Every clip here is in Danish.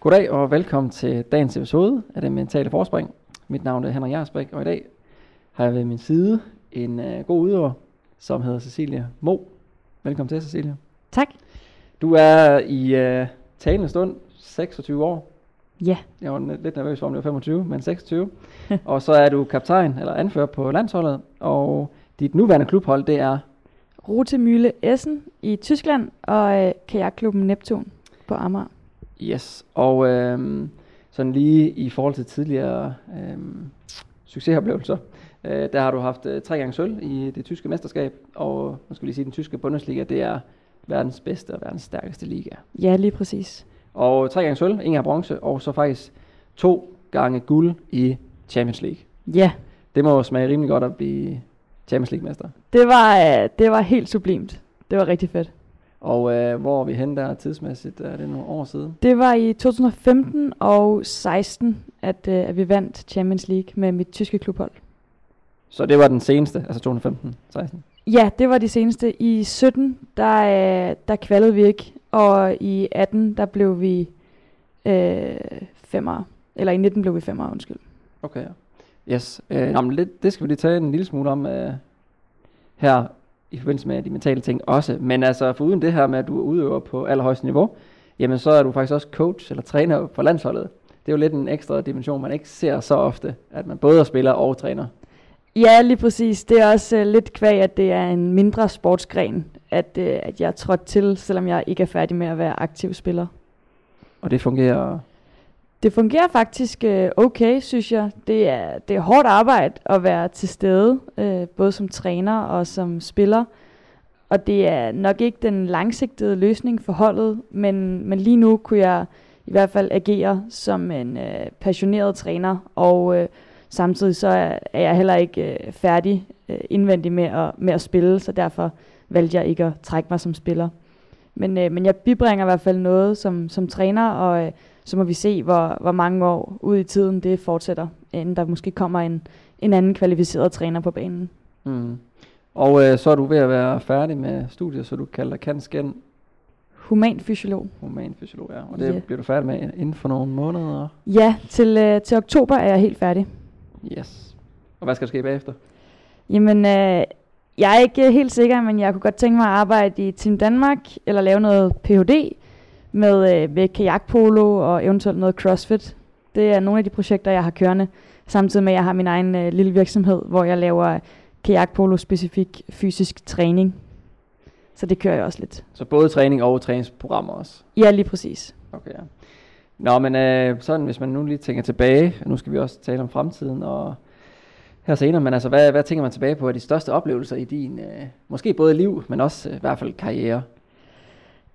Goddag og velkommen til dagens episode af Det Mentale Forspring. Mit navn er Henrik Jersbæk, og i dag har jeg ved min side en god udøver, som hedder Cecilie Moe. Velkommen til, Cecilie. Tak. Du er i talende stund 26 år. Ja. Jeg var lidt nervøs for, om det var 25, men 26. Og så er du kaptajn eller anfører på landsholdet, og dit nuværende klubhold, det er Rute Mühle Essen i Tyskland og KajakKlubben Neptun på Amager. Yes, og sådan lige i forhold til tidligere succesoplevelser, der har du haft 3 gange sølv i det tyske mesterskab, og nu skal vi lige sige, den tyske Bundesliga, det er verdens bedste og verdens stærkeste liga. Ja, lige præcis. Og 3 gange sølv, 1 gang bronze, og så faktisk 2 gange guld i Champions League. Ja. Det må jo smage rimelig godt at blive Champions League-mester. Det var helt sublimt. Det var rigtig fedt. Og hvor er vi henne der tidsmæssigt? Er det nogle år siden? Det var i 2015 og 16, at vi vandt Champions League med mit tyske klubhold. Så det var den seneste, altså 2015-16? Ja, det var de seneste. I 17, der kvalede vi ikke, og i 18, der blev vi femmer. Eller i 19 blev vi femmer, undskyld. Okay, ja. Yes. Det skal vi lige tage en lille smule om her i forbindelse med de mentale ting også. Men altså, for uden det her med, at du udøver på allerhøjeste niveau, jamen så er du faktisk også coach eller træner på landsholdet. Det er jo lidt en ekstra dimension, man ikke ser så ofte, at man både spiller og træner. Ja, lige præcis. Det er også lidt kvæg, at det er en mindre sportsgren, at jeg er trådt til, selvom jeg ikke er færdig med at være aktiv spiller. Og det fungerer? Det fungerer faktisk okay, synes jeg. Det er hårdt arbejde at være til stede, både som træner og som spiller. Og det er nok ikke den langsigtede løsning for holdet, men lige nu kunne jeg i hvert fald agere som en passioneret træner. Og samtidig så er jeg heller ikke færdig indvendig med at spille, så derfor valgte jeg ikke at trække mig som spiller. Men jeg bibringer i hvert fald noget som træner, og så må vi se, hvor mange år ude i tiden det fortsætter, inden der måske kommer en anden kvalificeret træner på banen. Mm. Og så er du ved at være færdig med studiet, så du kalder dig kanskje humanfysiolog. Humanfysiolog, ja. Og det bliver du færdig med inden for nogle måneder? Ja, til oktober er jeg helt færdig. Yes. Og hvad skal der ske bagefter? Jamen, jeg er ikke helt sikker, men jeg kunne godt tænke mig at arbejde i Team Danmark, eller lave noget Ph.D., med kajakpolo og eventuelt noget crossfit. Det er nogle af de projekter, jeg har kørende, samtidig med, at jeg har min egen lille virksomhed, hvor jeg laver kajakpolo-specifik fysisk træning. Så det kører jeg også lidt. Så både træning og træningsprogrammer også? Ja, lige præcis. Okay, ja. Nå, men sådan, hvis man nu lige tænker tilbage, nu skal vi også tale om fremtiden og her senere, men altså, hvad tænker man tilbage på af de største oplevelser i din, måske både liv, men også i hvert fald karriere?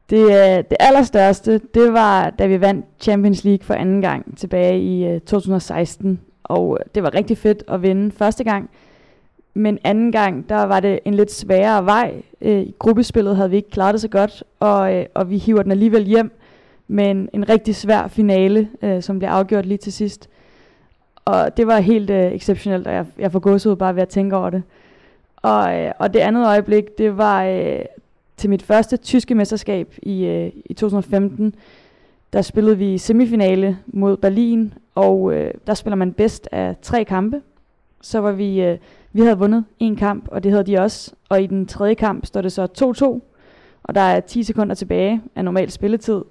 Det allerstørste, det var, da vi vandt Champions League for anden gang tilbage i 2016, og det var rigtig fedt at vinde første gang, men anden gang, der var det en lidt sværere vej. I gruppespillet havde vi ikke klaret det så godt, og vi hiver den alligevel hjem med en rigtig svær finale, som blev afgjort lige til sidst. Og det var helt exceptionelt, og jeg får gåsehud bare ved at tænke over det. Og det andet øjeblik, det var til mit første tyske mesterskab i 2015, der spillede vi semifinale mod Berlin, og der spiller man bedst af 3 kampe. Så var vi havde vundet 1 kamp, og det havde de også. Og i den 3. kamp står det så 2-2, og der er 10 sekunder tilbage af normal spilletid,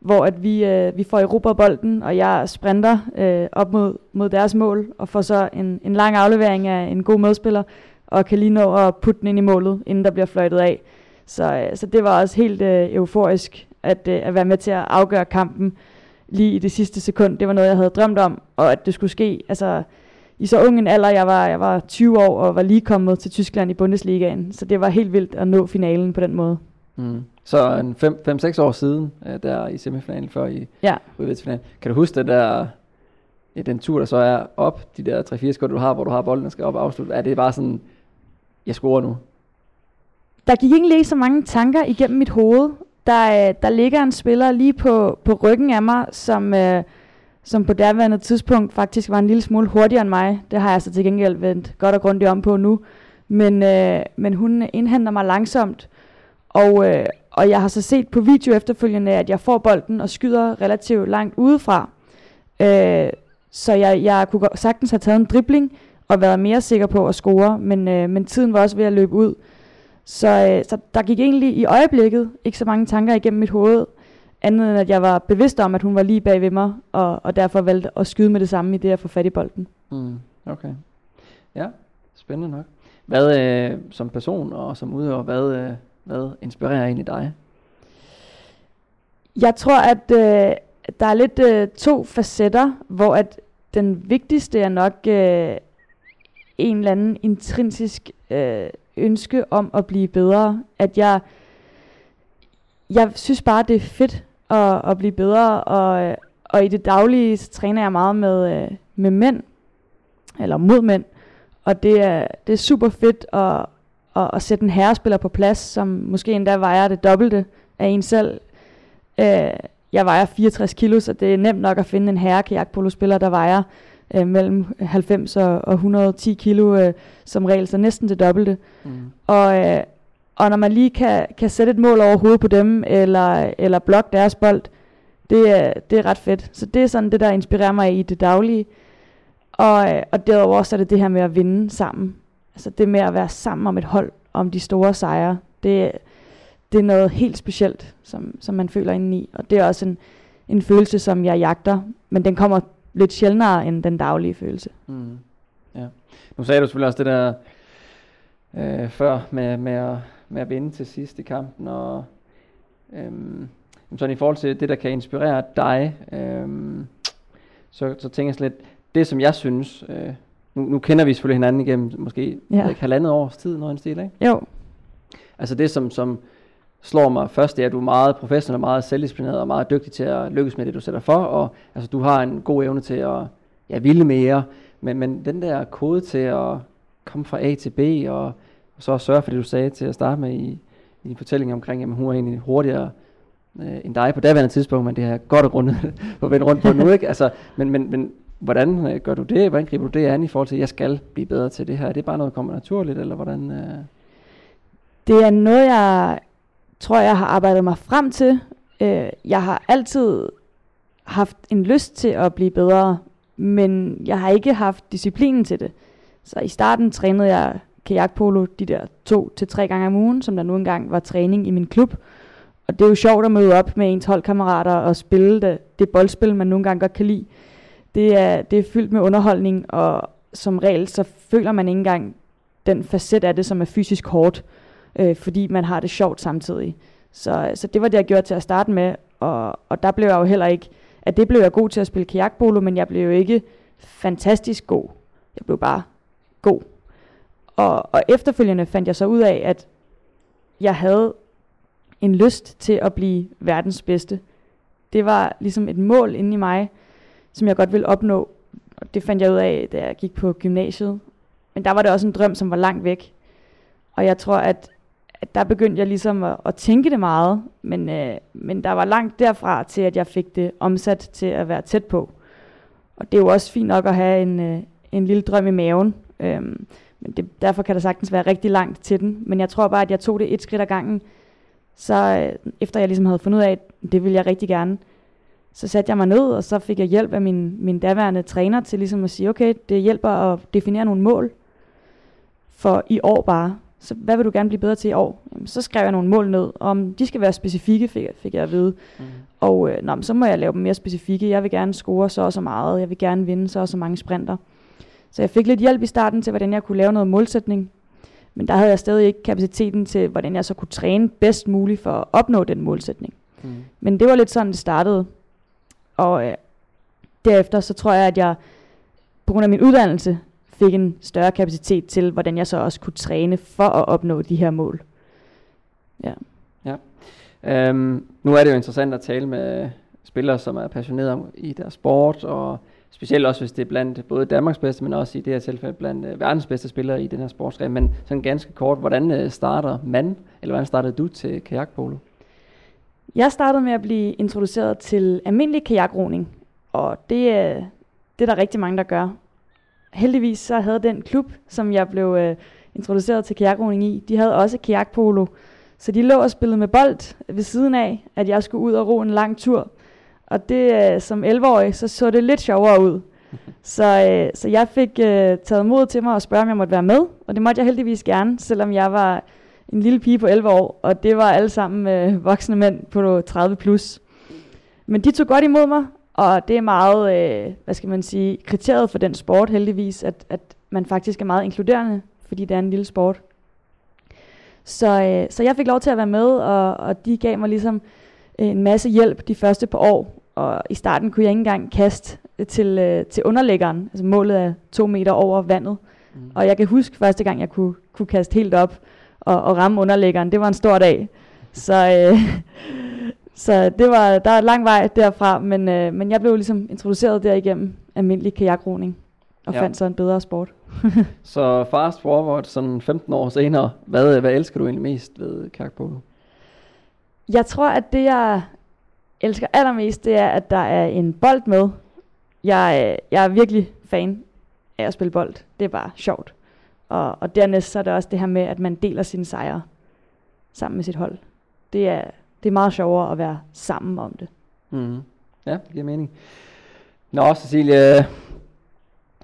hvor at vi får erobret bolden, og jeg sprinter op mod deres mål, og får så en lang aflevering af en god medspiller, og kan lige nå at putte den ind i målet, inden der bliver fløjtet af. Så det var også helt euforisk at være med til at afgøre kampen lige i det sidste sekund. Det var noget, jeg havde drømt om, og at det skulle ske. Altså, i så ung en alder, jeg var 20 år og var lige kommet til Tyskland i Bundesligaen, så det var helt vildt at nå finalen på den måde. Mm. Så 5-6 år siden, der i semifinalen før i udviklingsfinalen. Kan du huske det der, den tur, der så er op, de der 3-4 skud, du har, hvor du har bolden og skal op og afslutte? Er det bare sådan, jeg scorer nu? Der gik egentlig så mange tanker igennem mit hoved. Der ligger en spiller lige på ryggen af mig, som på derværende tidspunkt faktisk var en lille smule hurtigere end mig. Det har jeg så til gengæld vendt godt og grundigt om på nu. Men hun indhenter mig langsomt, og, Og jeg har så set på video efterfølgende, at jeg får bolden og skyder relativt langt udefra. Så jeg kunne sagtens have taget en dribling og været mere sikker på at score, men tiden var også ved at løbe ud. Så der gik egentlig i øjeblikket ikke så mange tanker igennem mit hoved, andet end at jeg var bevidst om, at hun var lige bag ved mig, og derfor valgte at skyde med det samme i det at få fat i bolden. Mm, okay. Ja, spændende nok. Hvad som person og som udøver, hvad inspirerer egentlig dig? Jeg tror, at der er lidt to facetter, hvor at den vigtigste er nok en eller anden intrinsisk ønske om at blive bedre. At jeg synes bare, det er fedt at blive bedre, og i det daglige så træner jeg meget med mænd, eller mod mænd, og det er super fedt at sætte en herrespiller på plads, som måske endda vejer det dobbelte af en selv. Jeg vejer 64 kilo, så det er nemt nok at finde en herre kajakpolo-spiller, der vejer mellem 90 og 110 kilo, som regel, så næsten det dobbelte. Mm. Og når man lige kan sætte et mål over hovedet på dem, eller blokke deres bold, det er ret fedt. Så det er sådan det, der inspirerer mig i det daglige. Og derudover så er det her med at vinde sammen. Altså det med at være sammen om et hold, om de store sejre, det er noget helt specielt, som man føler indeni. Og det er også en følelse, som jeg jagter, men den kommer lidt sjældnere end den daglige følelse. Mm. Ja. Nu sagde du selvfølgelig også det der før med at vinde til sidst i kampen, og sådan i forhold til det, der kan inspirere dig, så tænker jeg lidt, det som jeg synes, nu kender vi selvfølgelig hinanden igennem måske halvandet års tid, noget en stil, ikke? Jo. Altså det, som slår mig først, det er, at du er meget professionel, meget selvdisciplineret og meget dygtig til at lykkes med det, du sætter for, og altså, du har en god evne til at ville mere, men den der kode til at komme fra A til B, og så sørge for det, du sagde til at starte med i fortællingen omkring, jamen hun er egentlig hurtigere end dig på daværende tidspunkt, men det har jeg godt og grundet at vende rundt på nu, ikke? Altså, men hvordan gør du det? Hvordan griber du det an i forhold til, at jeg skal blive bedre til det her? Er det bare noget, der kommer naturligt, eller hvordan? Det er noget, jeg tror, jeg har arbejdet mig frem til. Jeg har altid haft en lyst til at blive bedre, men jeg har ikke haft disciplinen til det. Så i starten trænede jeg kajakpolo de der 2 til 3 gange om ugen, som der nu engang var træning i min klub. Og det er jo sjovt at møde op med ens holdkammerater og spille det boldspil, man nogle gange godt kan lide. Det er fyldt med underholdning, og som regel så føler man ikke engang den facet af det, som er fysisk hårdt, fordi man har det sjovt samtidig. Så det var det, jeg gjorde til at starte med, og der blev jeg jo heller ikke, at det blev jeg god til at spille kajakpolo, men jeg blev jo ikke fantastisk god. Jeg blev bare god. Og efterfølgende fandt jeg så ud af, at jeg havde en lyst til at blive verdens bedste. Det var ligesom et mål inde i mig, som jeg godt ville opnå, og det fandt jeg ud af, da jeg gik på gymnasiet. Men der var det også en drøm, som var langt væk. Og jeg tror, at der begyndte jeg ligesom at tænke det meget, men der var langt derfra til, at jeg fik det omsat til at være tæt på. Og det er jo også fint nok at have en lille drøm i maven, men derfor kan der sagtens være rigtig langt til den. Men jeg tror bare, at jeg tog det et skridt ad gangen, så efter jeg ligesom havde fundet ud af, at det ville jeg rigtig gerne, så satte jeg mig ned, og så fik jeg hjælp af min daværende træner til ligesom at sige, okay, det hjælper at definere nogle mål for i år bare. Så hvad vil du gerne blive bedre til i år? Jamen, så skrev jeg nogle mål ned, om de skal være specifikke, fik jeg at vide. Mm. Og så må jeg lave dem mere specifikke. Jeg vil gerne score så og så meget, jeg vil gerne vinde så og så mange sprinter. Så jeg fik lidt hjælp i starten til, hvordan jeg kunne lave noget målsætning. Men der havde jeg stadig ikke kapaciteten til, hvordan jeg så kunne træne bedst muligt for at opnå den målsætning. Mm. Men det var lidt sådan, det startede. Og derefter så tror jeg, at jeg på grund af min uddannelse fik en større kapacitet til, hvordan jeg så også kunne træne for at opnå de her mål. Ja. Nu er det jo interessant at tale med spillere, som er passionerede i deres sport, og specielt også hvis det er blandt både Danmarks bedste, men også i det her tilfælde blandt verdens bedste spillere i den her sportsgren. Men sådan ganske kort, hvordan starter man, eller hvordan startede du til kajakpolo? Jeg startede med at blive introduceret til almindelig kajakroning, og det er der rigtig mange, der gør. Heldigvis så havde den klub, som jeg blev introduceret til kajakroning i, de havde også kajakpolo, Så de lå og spillede med bold ved siden af, at jeg skulle ud og ro en lang tur. Og det som 11-årig, så det lidt sjovere ud. Så jeg fik taget mod til mig og spørge, om jeg måtte være med. Og det måtte jeg heldigvis gerne, selvom jeg var en lille pige på 11 år. Og det var alle sammen voksne mænd på 30 plus. Men de tog godt imod mig. Og det er meget, kriteriet for den sport heldigvis, at man faktisk er meget inkluderende, fordi det er en lille sport. Så jeg fik lov til at være med, og de gav mig ligesom en masse hjælp de første par år. Og i starten kunne jeg ikke engang kaste til underlæggeren. Altså målet er 2 meter over vandet. Mm. Og jeg kan huske første gang, jeg kunne kaste helt op og ramme underlæggeren. Det var en stor dag. Så der er lang vej derfra, men jeg blev ligesom introduceret derigennem almindelig kajakroning og fandt så en bedre sport. Så fast forward, sådan 15 år senere, hvad elsker du egentlig mest ved kajakpolo? Jeg tror, at det jeg elsker allermest, det er, at der er en bold med. Jeg er virkelig fan af at spille bold. Det er bare sjovt. Og dernæst så er der også det her med, at man deler sine sejre sammen med sit hold. Det er meget sjovere at være sammen om det. Mm-hmm. Ja, det giver mening. Nå, Cecilie,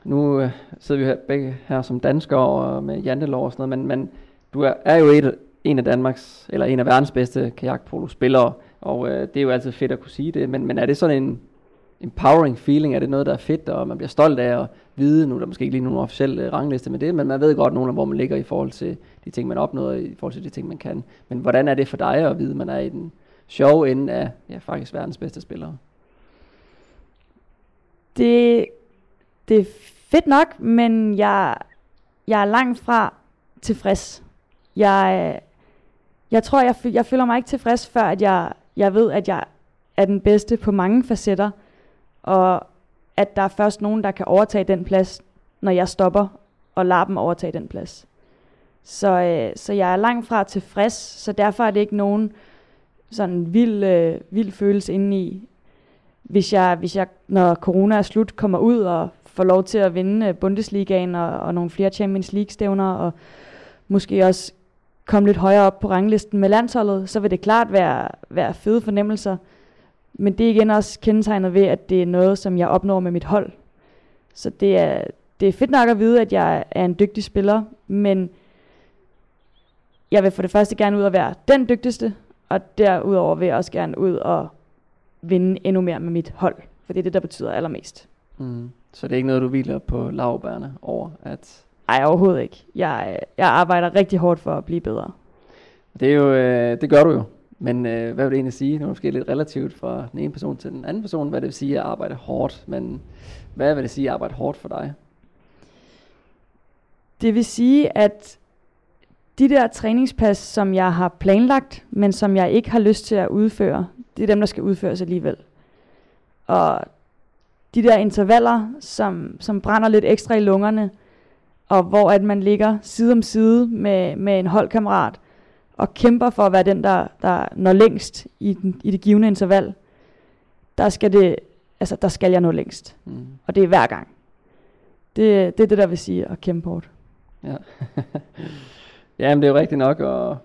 nu sidder vi her, begge her som danskere og med Jantelov og sådan noget, men du er jo en af Danmarks, eller en af verdens bedste kajakpolo-spillere, og det er jo altid fedt at kunne sige det, men er det sådan en empowering feeling? Er det noget, der er fedt, og man bliver stolt af at vide, nu er der måske ikke lige nogen officiel rangliste med det, men man ved godt nogle af, hvor man ligger i forhold til de ting, man opnåede, i forhold til de ting, man kan. Men hvordan er det for dig at vide, at man er i den sjove ende af faktisk verdens bedste spillere? Det er fedt nok, men jeg er langt fra tilfreds. Jeg tror, jeg føler mig ikke tilfreds, før at jeg ved, at jeg er den bedste på mange facetter, og at der er først nogen, der kan overtage den plads, når jeg stopper, og lader dem overtage den plads. Så jeg er langt fra tilfreds, så derfor er det ikke nogen sådan vild følelse indeni. Hvis jeg, når corona er slut, kommer ud og får lov til at vinde Bundesligaen og nogle flere Champions League-stævner, og måske også komme lidt højere op på ranglisten med landsholdet, så vil det klart være fede fornemmelser. Men det er igen også kendetegnet ved, at det er noget, som jeg opnår med mit hold. Så det er fedt nok at vide, at jeg er en dygtig spiller, men jeg vil for det første gerne ud og være den dygtigste, og derudover vil jeg også gerne ud og vinde endnu mere med mit hold, for det er det, der betyder allermest. Mm. Så det er ikke noget, du hviler på laurbærrene over? Nej, overhovedet ikke. Jeg arbejder rigtig hårdt for at blive bedre. Det er jo, det gør du jo. Men hvad vil det egentlig sige? Nu er det måske lidt relativt fra den ene person til den anden person. Hvad det vil sige at arbejde hårdt? Men hvad vil det sige at arbejde hårdt for dig? Det vil sige, at de der træningspas, som jeg har planlagt, men som jeg ikke har lyst til at udføre, det er dem, der skal udføres alligevel. Og de der intervaller, som brænder lidt ekstra i lungerne, og hvor at man ligger side om side med en holdkammerat, og kæmper for at være den, der når længst i det givne interval, der skal jeg nå længst. Mm. Og det er hver gang. Det er det, der vil sige at kæmpe hårdt. Ja. Jamen, det er jo rigtigt nok, og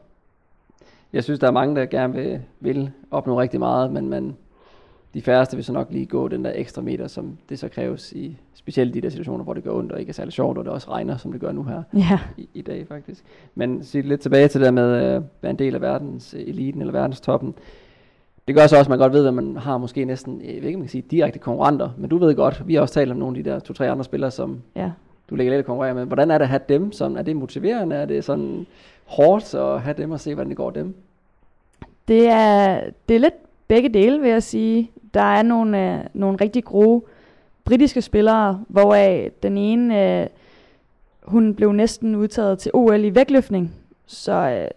jeg synes, der er mange, der gerne vil opnå rigtig meget, men de færreste vil så nok lige gå den der ekstra meter, som det så kræves i specielt de der situationer, hvor det gør ondt og ikke er særlig sjovt, og det også regner, som det gør nu her i dag faktisk. Men sig lidt tilbage til det der med at være en del af verdens eliten eller verdenstoppen. Det gør så også, at man godt ved, at man har måske næsten, jeg ved ikke, man kan sige, direkte konkurrenter, men du ved godt, vi har også talt om nogle af de der 2-3 andre spillere, som du ligger lidt og konkurrerer med. Hvordan er det at have dem? Sådan, er det motiverende? Er det sådan hårdt at have dem og se, hvordan det går dem? Det er lidt begge dele, vil jeg sige. Der er nogle rigtig gode britiske spillere, hvoraf den ene, hun blev næsten udtaget til OL i vægtløftning. Så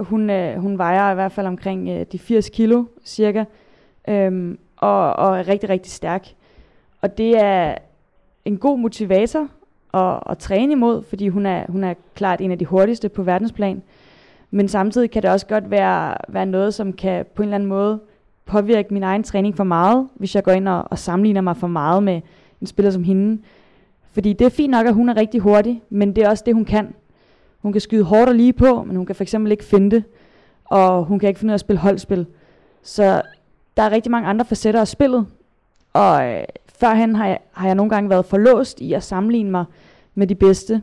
hun vejer i hvert fald omkring de 80 kilo cirka, og er rigtig, rigtig stærk. Og det er en god motivator at træne imod, fordi hun er klart en af de hurtigste på verdensplan. Men samtidig kan det også godt være noget, som kan på en eller anden måde påvirke min egen træning for meget, hvis jeg går ind og sammenligner mig for meget med en spiller som hende. Fordi det er fint nok, at hun er rigtig hurtig, men det er også det, hun kan. Hun kan skyde hårdt og lige på, men hun kan for eksempel ikke finte. og hun kan ikke finde ud af at spille holdspil. Så der er rigtig mange andre facetter af spillet, og førhen har jeg nogle gange været forlåst i at sammenligne mig med de bedste,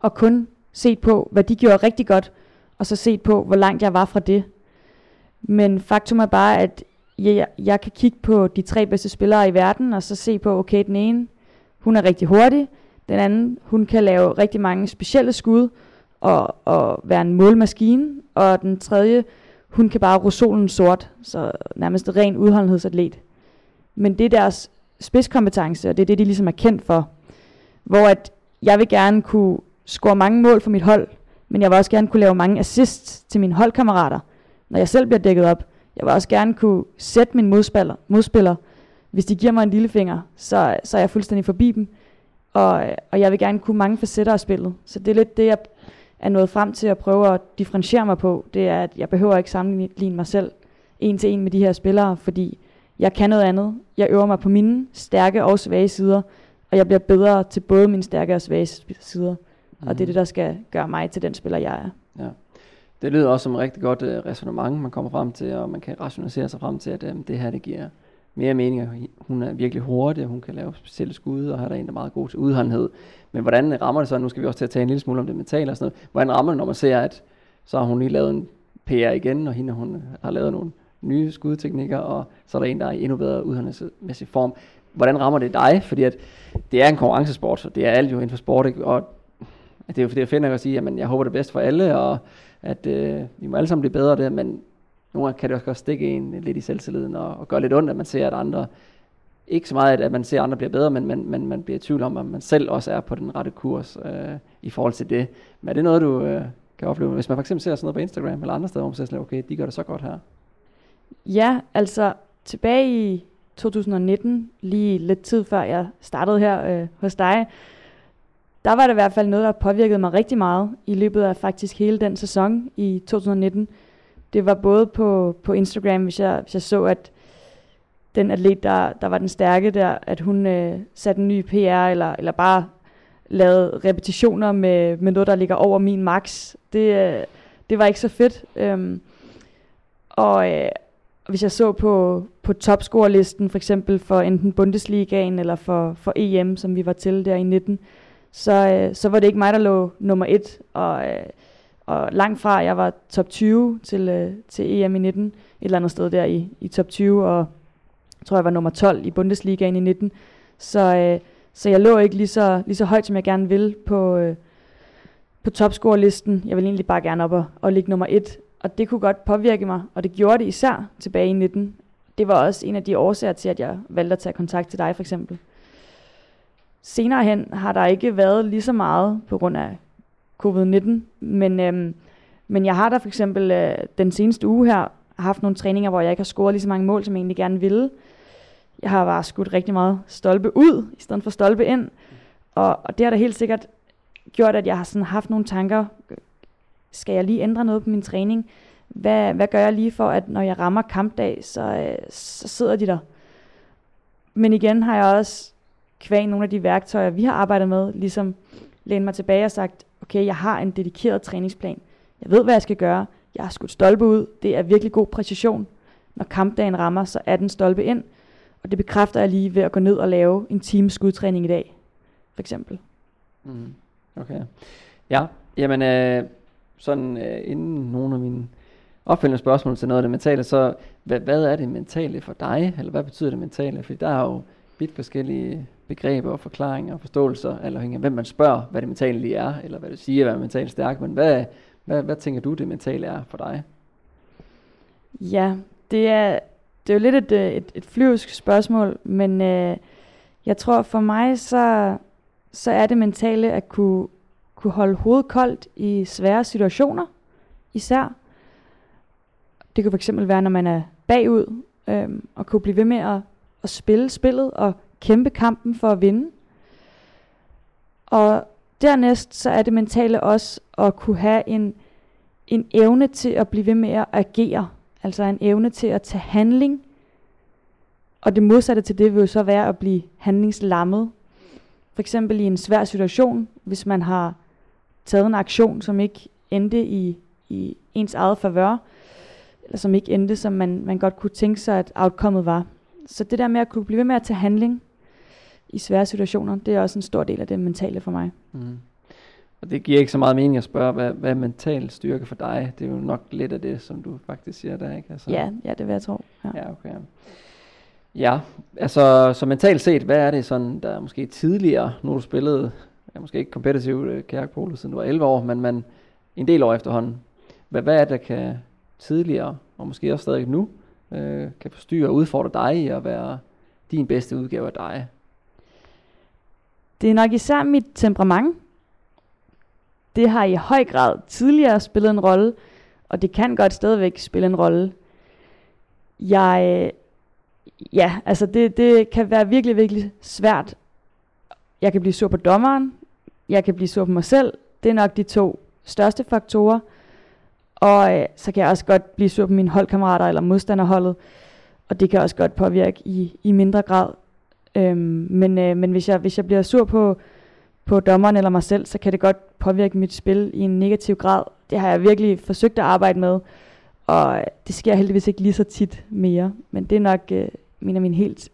og kun set på, hvad de gjorde rigtig godt, og så set på, hvor langt jeg var fra det. Men faktum er bare, at jeg kan kigge på de 3 bedste spillere i verden, og så se på, okay, den ene, hun er rigtig hurtig, den anden, hun kan lave rigtig mange specielle skud, og være en målmaskine, og den tredje, hun kan bare ro solen sort, så nærmest ren udholdenhedsatlet. Men det er deres spidskompetence, og det er det, de ligesom er kendt for. Hvor at jeg vil gerne kunne score mange mål for mit hold, men jeg vil også gerne kunne lave mange assists til mine holdkammerater, når jeg selv bliver dækket op. Jeg vil også gerne kunne sætte mine modspiller, hvis de giver mig en lillefinger, så er jeg fuldstændig forbi dem. Og jeg vil gerne kunne mange facetter af spillet. Så det er lidt det, jeg er nået frem til at prøve at differentiere mig på. Det er, at jeg behøver ikke sammenligne mig selv en til en med de her spillere, fordi jeg kan noget andet. Jeg øver mig på mine stærke og svage sider, og jeg bliver bedre til både mine stærke og svage sider. Mm-hmm. Og det er det, der skal gøre mig til den spiller, jeg er. Ja. Det lyder også som et rigtig godt ræsonnement, man kommer frem til, og man kan rationalisere sig frem til, at det her, det giver mere mening. Hun er virkelig hurtig, hun kan lave specielle skud, og har der en, der er meget god til udholdenhed. Men hvordan rammer det så, nu skal vi også til at tale en lille smule om det mentale og sådan noget, hvordan rammer det, når man ser, at så har hun lige lavet en PR igen, og hende hun har lavet nogle nye skudteknikker, og så er der en, der er i endnu bedre udholdenhedsmæssig form. Hvordan rammer det dig? Fordi at det er en konkurrencesport, så det er alt jo inden for sport, ikke? Og det er jo fordi, jeg finder at sige, at jeg håber det bedste for alle, og at vi må alle sammen blive bedre der, men nogle gange kan det også godt stikke en lidt i selvtilliden og gøre lidt ondt, at man ser, at andre, ikke så meget, at man ser, at andre bliver bedre, men man bliver i tvivl om, at man selv også er på den rette kurs i forhold til det. Men er det noget, du kan opleve, hvis man for eksempel ser sådan noget på Instagram eller andre steder, hvor man siger, okay, de gør det så godt her? Ja, altså tilbage i 2019, lige lidt tid før jeg startede her hos dig, der var det i hvert fald noget, der påvirkede mig rigtig meget i løbet af faktisk hele den sæson i 2019. Det var både på Instagram, hvis jeg så, at den atlet, der var den stærke der, at hun satte en ny PR, eller bare lavede repetitioner med noget, der ligger over min max. Det var ikke så fedt. Hvis jeg så på topscorerlisten, for eksempel for enten Bundesligaen eller for EM, som vi var til der i 19, så var det ikke mig, der lå nummer 1, og langt fra, jeg var top 20 til EM i 19, et eller andet sted der i top 20, og jeg tror, jeg var nummer 12 i Bundesligaen i 19, så jeg lå ikke lige så højt, som jeg gerne ville på topscorerlisten. Jeg ville egentlig bare gerne op og ligge nummer 1, og det kunne godt påvirke mig, og det gjorde det især tilbage i 19. Det var også en af de årsager til, at jeg valgte at tage kontakt til dig, for eksempel. Senere hen har der ikke været lige så meget på grund af covid-19, men jeg har da for eksempel den seneste uge her haft nogle træninger, hvor jeg ikke har scoret lige så mange mål, som jeg egentlig gerne ville. Jeg har bare skudt rigtig meget stolpe ud, i stedet for stolpe ind, og det har da helt sikkert gjort, at jeg har sådan haft nogle tanker, skal jeg lige ændre noget på min træning? Hvad gør jeg lige for, at når jeg rammer kampdag, så sidder de der? Men igen har jeg også kvæg nogle af de værktøjer, vi har arbejdet med, ligesom læne mig tilbage og sagt, okay, jeg har en dedikeret træningsplan. Jeg ved, hvad jeg skal gøre. Jeg har skudt stolpe ud. Det er virkelig god præcision. Når kampdagen rammer, så er den stolpe ind. Og det bekræfter jeg lige ved at gå ned og lave en times skudtræning i dag, for eksempel. Mm. Okay. Ja, jamen inden nogle af mine opfølgende spørgsmål til noget af det mentale, så hvad er det mentale for dig? Eller hvad betyder det mentale? Fordi der er jo vidt forskellige begreber og forklaringer og forståelser, afhængig af hvem man spørger, hvad det mentale lige er, eller hvad du siger, hvad er mentalt stærk, men hvad tænker du, det mentale er for dig? Ja, det er jo lidt et flyvsk spørgsmål, men jeg tror for mig, så er det mentale at kunne holde hovedet koldt i svære situationer, især. Det kunne fx være, når man er bagud, og kunne blive ved med at spille spillet og kæmpe kampen for at vinde. Og dernæst så er det mentale også at kunne have en evne til at blive ved med at agere. Altså en evne til at tage handling. Og det modsatte til det vil jo så være at blive handlingslammet. For eksempel i en svær situation, hvis man har taget en aktion, som ikke endte i i ens eget favør, eller som ikke endte, som man godt kunne tænke sig, at outcomeet var. Så det der med at kunne blive ved med at tage handling i svære situationer, det er også en stor del af det mentale for mig. Mm. Og det giver ikke så meget mening at spørge, hvad er mental styrke for dig? Det er jo nok lidt af det, som du faktisk siger der, ikke? Altså, ja, det vil jeg tro. Ja, okay. Ja, altså så mentalt set, hvad er det sådan, der måske tidligere, når du spillede, måske ikke kompetitivt kajakpolo siden du var 11 år, men en del år efterhånden. Hvad er det, der kan tidligere, og måske også stadig nu, kan forstyrre og udfordre dig i at være din bedste udgave af dig? Det er nok især mit temperament. Det har i høj grad tidligere spillet en rolle, og det kan godt stadigvæk spille en rolle. Det kan være virkelig, virkelig svært. Jeg kan blive sur på dommeren, jeg kan blive sur på mig selv. Det er nok de to største faktorer. Og så kan jeg også godt blive sur på mine holdkammerater eller modstanderholdet, og det kan også godt påvirke i mindre grad. Men hvis jeg bliver sur på dommeren eller mig selv, så kan det godt påvirke mit spil i en negativ grad. Det har jeg virkelig forsøgt at arbejde med, og det sker heldigvis ikke lige så tit mere. Men det er nok mine helt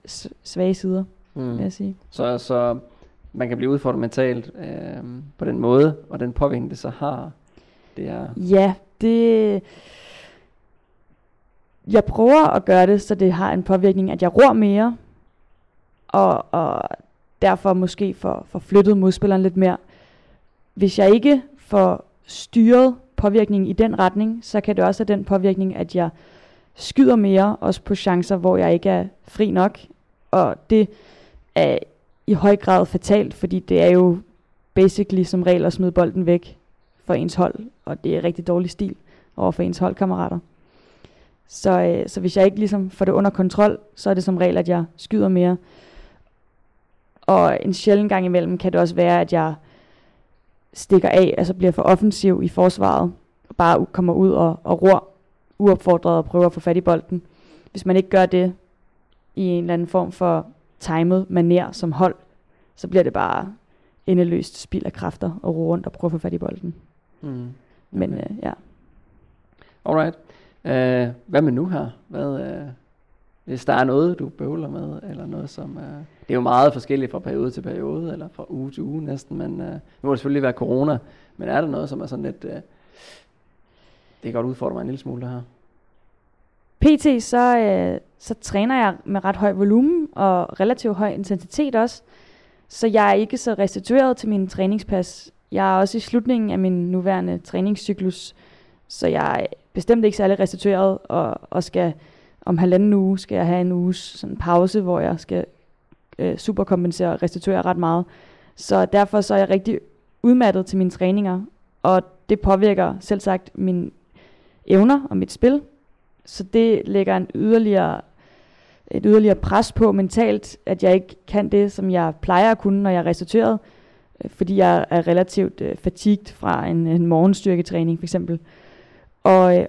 svage sider, vil jeg sige. Så man kan blive udfordret mentalt på den måde, og den påvirkning det så har. Det er... Ja, det... Jeg prøver at gøre det, så det har en påvirkning, at jeg ror mere, og derfor måske får flyttet modspilleren lidt mere. Hvis jeg ikke får styret påvirkningen i den retning, så kan det også have den påvirkning, at jeg skyder mere, også på chancer, hvor jeg ikke er fri nok. Og det er i høj grad fatalt, fordi det er jo basically som regel at smide bolden væk for ens hold, og det er rigtig dårlig stil over for ens holdkammerater. Så hvis jeg ikke ligesom får det under kontrol, så er det som regel, at jeg skyder mere. Og en sjælden gang imellem kan det også være, at jeg stikker af, altså bliver for offensiv i forsvaret, og bare kommer ud og ror uopfordret og prøver at få fat i bolden. Hvis man ikke gør det i en eller anden form for timet manér som hold, så bliver det bare endeløst spild af kræfter og ror rundt og prøve at få fat i bolden. Mm. Men ja. Alright. Hvad med nu her? Hvis der er noget, du bøvler med, eller noget som... Det er jo meget forskelligt fra periode til periode, eller fra uge til uge næsten, men nu må det selvfølgelig være corona, men er der noget, som er sådan lidt... det kan godt udfordre mig en lille smule her. PT, så træner jeg med ret høj volumen, og relativt høj intensitet også, så jeg er ikke så restitueret til min træningspas. Jeg er også i slutningen af min nuværende træningscyklus, så jeg er bestemt ikke særlig restitueret, og skal... Om halvanden uge skal jeg have en uges sådan pause, hvor jeg skal superkompensere og restituere ret meget. Så derfor så er jeg rigtig udmattet til mine træninger, og det påvirker selv sagt mine evner og mit spil. Så det lægger et yderligere pres på mentalt, at jeg ikke kan det, som jeg plejer at kunne, når jeg er restitueret, fordi jeg er relativt fatigued fra en morgenstyrketræning for eksempel.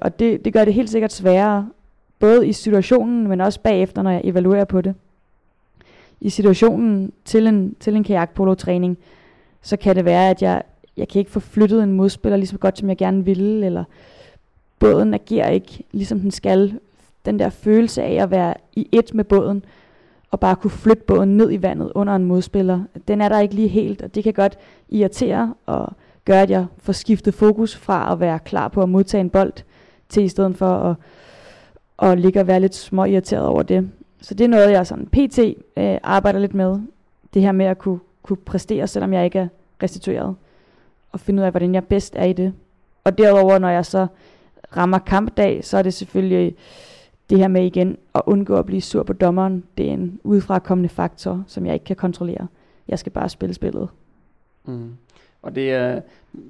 Og det gør det helt sikkert sværere, både i situationen, men også bagefter, når jeg evaluerer på det. I situationen til en kajakpolo-træning, så kan det være, at jeg kan ikke få flyttet en modspiller lige så godt, som jeg gerne ville, eller båden agerer ikke, ligesom den skal. Den der følelse af at være i ét med båden, og bare kunne flytte båden ned i vandet under en modspiller, den er der ikke lige helt, og det kan godt irritere og gøre, at jeg får skiftet fokus fra at være klar på at modtage en bold, til i stedet for at og ligger og være lidt småirriteret over det. Så det er noget, jeg sådan pt. Arbejder lidt med. Det her med at kunne præstere, selvom jeg ikke er restitueret. Og finde ud af, hvordan jeg bedst er i det. Og derudover, når jeg så rammer kampdag, så er det selvfølgelig det her med igen at undgå at blive sur på dommeren. Det er en udefrakommende faktor, som jeg ikke kan kontrollere. Jeg skal bare spille spillet. Mm. Og det er,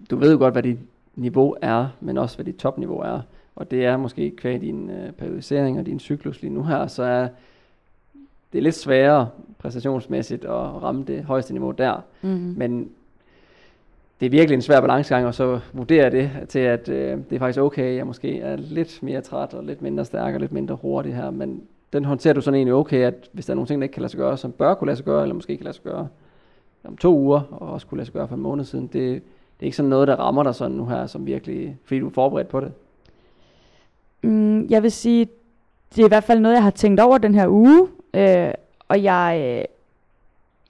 du ved jo godt, hvad dit niveau er, men også hvad dit topniveau er. Og det er måske kvæg din periodisering og din cyklus lige nu her, så er det lidt sværere præstationsmæssigt at ramme det højeste niveau der. Mm-hmm. Men det er virkelig en svær balancegang, og så vurderer det til, at det er faktisk okay, jeg måske er lidt mere træt og lidt mindre stærk og lidt mindre hurtig her, men den håndterer du sådan egentlig okay, at hvis der er nogle ting, der ikke kan lade sig gøre, som bør kunne lade sig gøre, eller måske kan lade sig gøre om 2 uger, og også kunne lade sig gøre for en måned siden, det Det er ikke sådan noget, der rammer dig sådan nu her, som virkelig, fordi du er forberedt på det? Jeg vil sige, det er i hvert fald noget, jeg har tænkt over den her uge, og jeg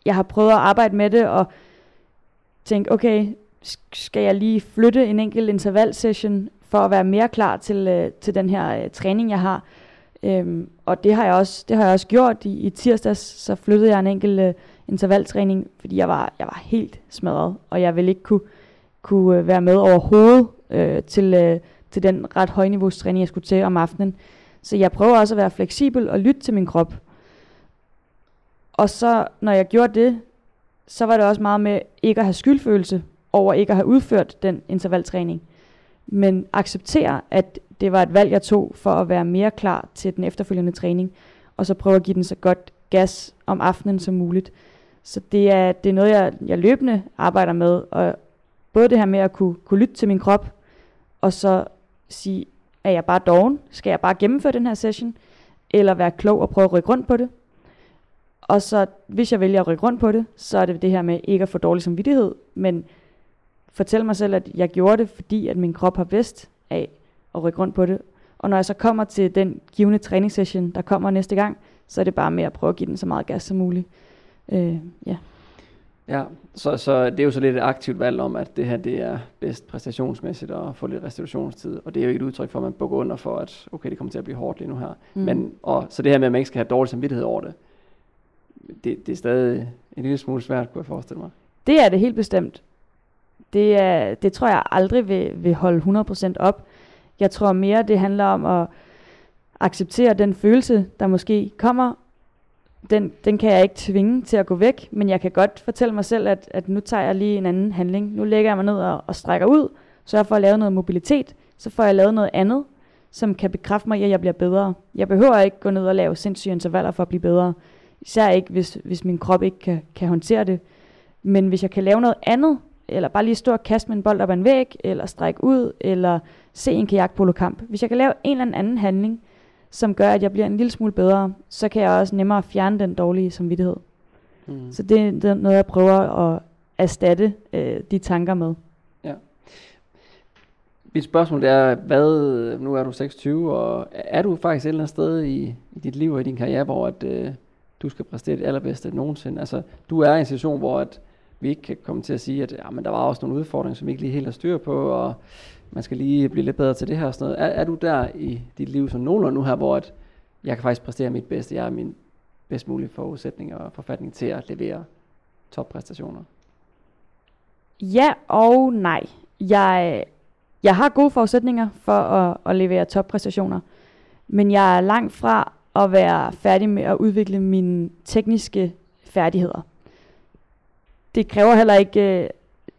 har prøvet at arbejde med det, og tænkt, okay, skal jeg lige flytte en enkelt intervalsession, for at være mere klar til den her træning, jeg har. Og det har jeg også gjort. I tirsdags så flyttede jeg en enkelt intervaltræning, fordi jeg var helt smadret, og jeg ville ikke kunne være med overhovedet til den ret højniveaustræning, jeg skulle til om aftenen. Så jeg prøver også at være fleksibel og lytte til min krop. Og så, når jeg gjorde det, så var det også meget med ikke at have skyldfølelse over ikke at have udført den intervaltræning, men acceptere, at det var et valg, jeg tog for at være mere klar til den efterfølgende træning, og så prøve at give den så godt gas om aftenen som muligt. Så det er noget, jeg løbende arbejder med, og både det her med at kunne lytte til min krop, og så sige, er jeg bare doven? Skal jeg bare gennemføre den her session? Eller være klog og prøve at rykke rundt på det? Og så, hvis jeg vælger at rykke rundt på det, så er det det her med ikke at få dårlig samvittighed, men fortæl mig selv, at jeg gjorde det, fordi at min krop har bedst af at rykke rundt på det. Og når jeg så kommer til den givende træningssession, der kommer næste gang, så er det bare med at prøve at give den så meget gas som muligt. Ja, så det er jo så lidt et aktivt valg om, at det her det er bedst præstationsmæssigt at få lidt restitutionstid. Og det er jo ikke et udtryk for, at man bukker under for, at okay, det kommer til at blive hårdt lige nu her. Men, og så det her med, at man ikke skal have dårlig samvittighed over det, det er stadig en lille smule svært, kunne jeg forestille mig. Det er det helt bestemt. Det tror jeg aldrig vil holde 100% op. Jeg tror mere, det handler om at acceptere den følelse, der måske kommer. Den kan jeg ikke tvinge til at gå væk, men jeg kan godt fortælle mig selv, at nu tager jeg lige en anden handling. Nu lægger jeg mig ned og strækker ud, så jeg får lavet noget mobilitet, så får jeg lavet noget andet, som kan bekræfte mig i, at jeg bliver bedre. Jeg behøver ikke gå ned og lave sindssyge intervaller for at blive bedre. Især ikke, hvis min krop ikke kan håndtere det. Men hvis jeg kan lave noget andet, eller bare lige stå og kaste med en bold op ad en væg, eller strække ud, eller se en kajakpolokamp. Hvis jeg kan lave en eller anden handling, som gør, at jeg bliver en lille smule bedre, så kan jeg også nemmere fjerne den dårlige samvittighed. Så det er noget, jeg prøver at erstatte de tanker med. Ja. Mit spørgsmål er, nu er du 26, og er du faktisk et eller andet sted i dit liv og i din karriere, hvor at, du skal præstere det allerbedste nogensinde? Altså, du er i en situation, hvor at vi ikke kan komme til at sige, at jamen, der var også nogle udfordringer, som vi ikke lige helt har styr på, og man skal lige blive lidt bedre til det her og sådan noget. Er du der i dit liv som nogenlunde nu her, hvor at jeg kan faktisk præstere mit bedste, jeg er min bedst mulige forudsætning og forfatning til at levere toppræstationer? Ja og nej. Jeg har gode forudsætninger for at levere toppræstationer, men jeg er langt fra at være færdig med at udvikle mine tekniske færdigheder. Det kræver heller ikke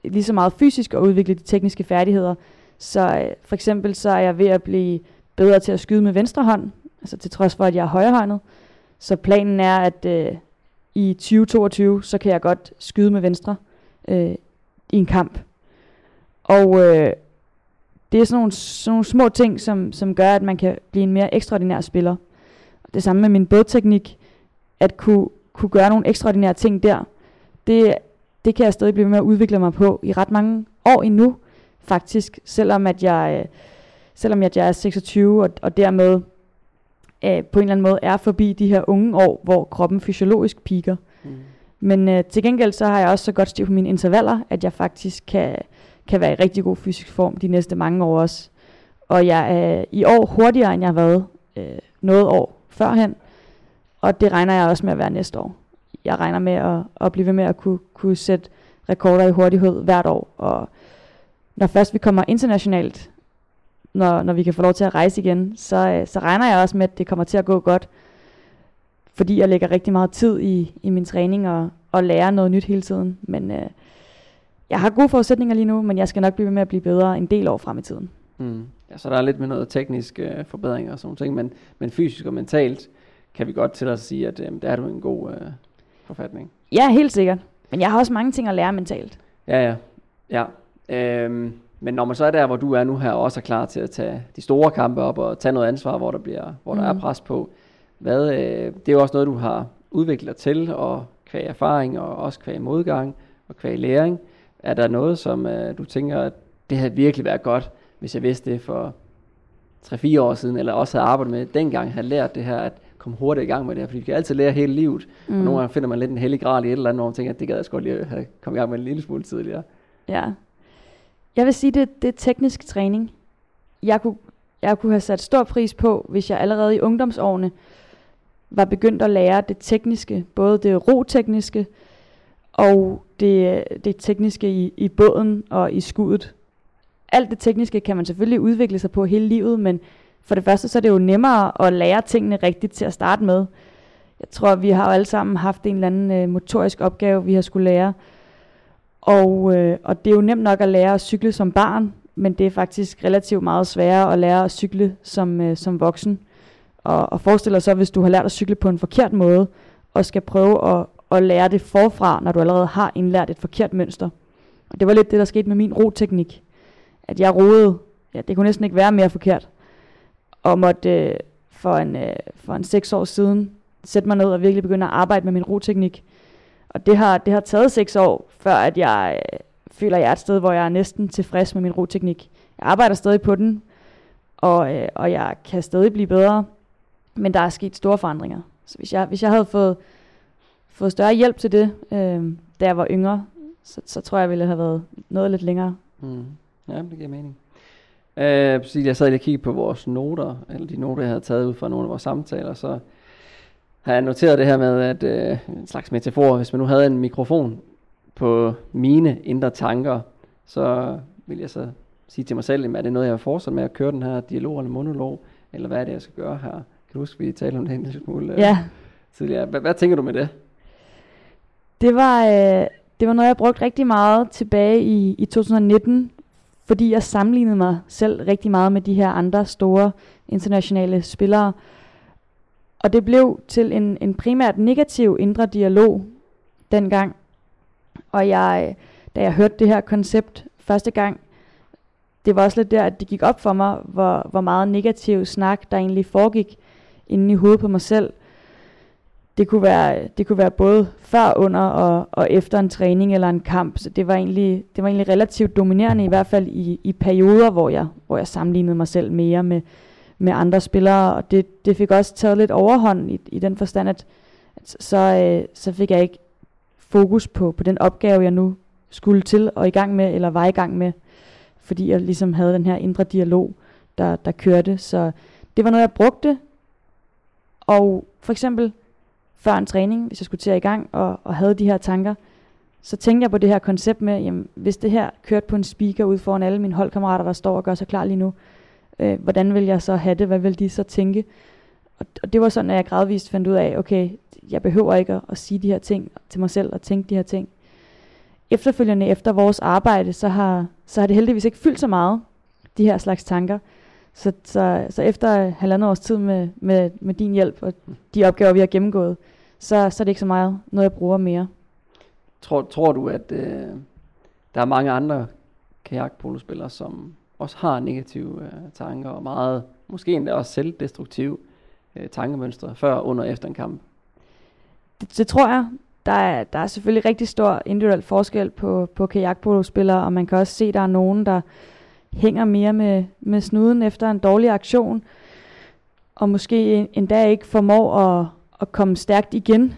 lige så meget fysisk at udvikle de tekniske færdigheder. Så for eksempel så er jeg ved at blive bedre til at skyde med venstre hånd, altså til trods for, at jeg er højrehåndet. Så planen er, at i 2022, så kan jeg godt skyde med venstre i en kamp. Og det er sådan nogle små ting, som gør, at man kan blive en mere ekstraordinær spiller. Det samme med min bådteknik, at kunne gøre nogle ekstraordinære ting der, det kan jeg stadig blive med at udvikle mig på i ret mange år endnu, faktisk, selvom jeg er 26 og dermed på en eller anden måde er forbi de her unge år, hvor kroppen fysiologisk piker. Men til gengæld så har jeg også så godt styr på mine intervaller, at jeg faktisk kan være i rigtig god fysisk form de næste mange år også. Og jeg er i år hurtigere, end jeg har været noget år førhen, og det regner jeg også med at være næste år. Jeg regner med at blive ved med at kunne sætte rekorder i hurtighed hvert år. Og når først vi kommer internationalt, når vi kan få lov til at rejse igen, så regner jeg også med, at det kommer til at gå godt. Fordi jeg lægger rigtig meget tid i min træning og lærer noget nyt hele tiden. Men jeg har gode forudsætninger lige nu, men jeg skal nok blive ved med at blive bedre en del år frem i tiden. Ja, så der er lidt med noget teknisk forbedringer og sådan ting, men fysisk og mentalt kan vi godt til at sige, at der er du en god forfatning. Ja, helt sikkert. Men jeg har også mange ting at lære mentalt. Ja. Men når man så er der, hvor du er nu her, og også er klar til at tage de store kampe op og tage noget ansvar, hvor der er pres på. Det er jo også noget, du har udviklet dig til, og kvæg erfaring, og også kvæg modgang, og kvæg læring. Er der noget, som du tænker, at det havde virkelig været godt, hvis jeg vidste det for 3-4 år siden, eller også havde arbejdet med det dengang, havde lært det her, at komme hurtigt i gang med det her, fordi vi kan altid lære hele livet, og nogle gange finder man lidt en hellig gral i et eller andet, hvor man tænker, at det gad jeg sgu lige have kommet i gang med en lille smule tidligere. Ja. Jeg vil sige, det er teknisk træning. Jeg kunne have sat stor pris på, hvis jeg allerede i ungdomsårene var begyndt at lære det tekniske, både det rotekniske og det tekniske i båden og i skuddet. Alt det tekniske kan man selvfølgelig udvikle sig på hele livet, men for det første så er det jo nemmere at lære tingene rigtigt til at starte med. Jeg tror, vi har jo alle sammen haft en eller anden motorisk opgave, vi har skulle lære. Og det er jo nemt nok at lære at cykle som barn, men det er faktisk relativt meget sværere at lære at cykle som voksen. Og forestil dig så, hvis du har lært at cykle på en forkert måde, og skal prøve at lære det forfra, når du allerede har indlært et forkert mønster. Og det var lidt det, der skete med min roteknik. At jeg roede, ja, det kunne næsten ikke være mere forkert. Og måtte for en 6 år siden sætte mig ned og virkelig begynde at arbejde med min roteknik. Og det har taget 6 år, før at jeg føler, at jeg er et sted, hvor jeg er næsten tilfreds med min roteknik. Jeg arbejder stadig på den, og jeg kan stadig blive bedre, men der er sket store forandringer. Så hvis jeg havde fået større hjælp til det, da jeg var yngre, så tror jeg, jeg ville have været noget lidt længere. Mm. Ja, det giver mening. Jeg sad lige og kiggede på vores noter, eller de noter, jeg havde taget ud fra nogle af vores samtaler, så har jeg noteret det her med, at en slags metafor, hvis man nu havde en mikrofon på mine indre tanker, så vil jeg så sige til mig selv, er det noget, jeg har fortsat med at køre den her dialog eller monolog, eller hvad er det, jeg skal gøre her? Kan du huske, vi talte om det en lille smule tidligere? Hvad tænker du med det? Det var noget, jeg brugte rigtig meget tilbage i 2019, fordi jeg sammenlignede mig selv rigtig meget med de her andre store internationale spillere. Og det blev til en primært negativ indre dialog dengang. Og da jeg hørte det her koncept første gang, det var også lidt der, at det gik op for mig, hvor meget negativ snak, der egentlig foregik inde i hovedet på mig selv. Det kunne være både før, under og efter en træning eller en kamp. Så det var egentlig relativt dominerende, i hvert fald i perioder, hvor jeg sammenlignede mig selv mere med andre spillere. Og det fik også taget lidt overhånd i den forstand, at så fik jeg ikke fokus på den opgave, jeg nu skulle til og i gang med, eller var i gang med. Fordi jeg ligesom havde den her indre dialog, der kørte. Så det var noget, jeg brugte. Og for eksempel før en træning, hvis jeg skulle til at i gang og havde de her tanker, så tænkte jeg på det her koncept med, jamen, hvis det her kørte på en speaker ud foran alle mine holdkammerater, der står og gør sig klar lige nu, hvordan vil jeg så have det? Hvad vil de så tænke? Og det var sådan, at jeg gradvist fandt ud af, okay, jeg behøver ikke at sige de her ting til mig selv og tænke de her ting. Efterfølgende efter vores arbejde, så har det heldigvis ikke fyldt så meget, de her slags tanker. Så efter 1,5 års tid med din hjælp og de opgaver, vi har gennemgået, så er det ikke så meget noget, jeg bruger mere. Tror du, at der er mange andre kajakpolospillere, som også har negative tanker og meget, måske endda også selvdestruktive tankemønstre før, under og efter en kamp? Det tror jeg. Der er selvfølgelig rigtig stor individuel forskel på kajakpolospillere, og man kan også se, at der er nogen, der hænger mere med snuden efter en dårlig aktion, og måske endda ikke formår at komme stærkt igen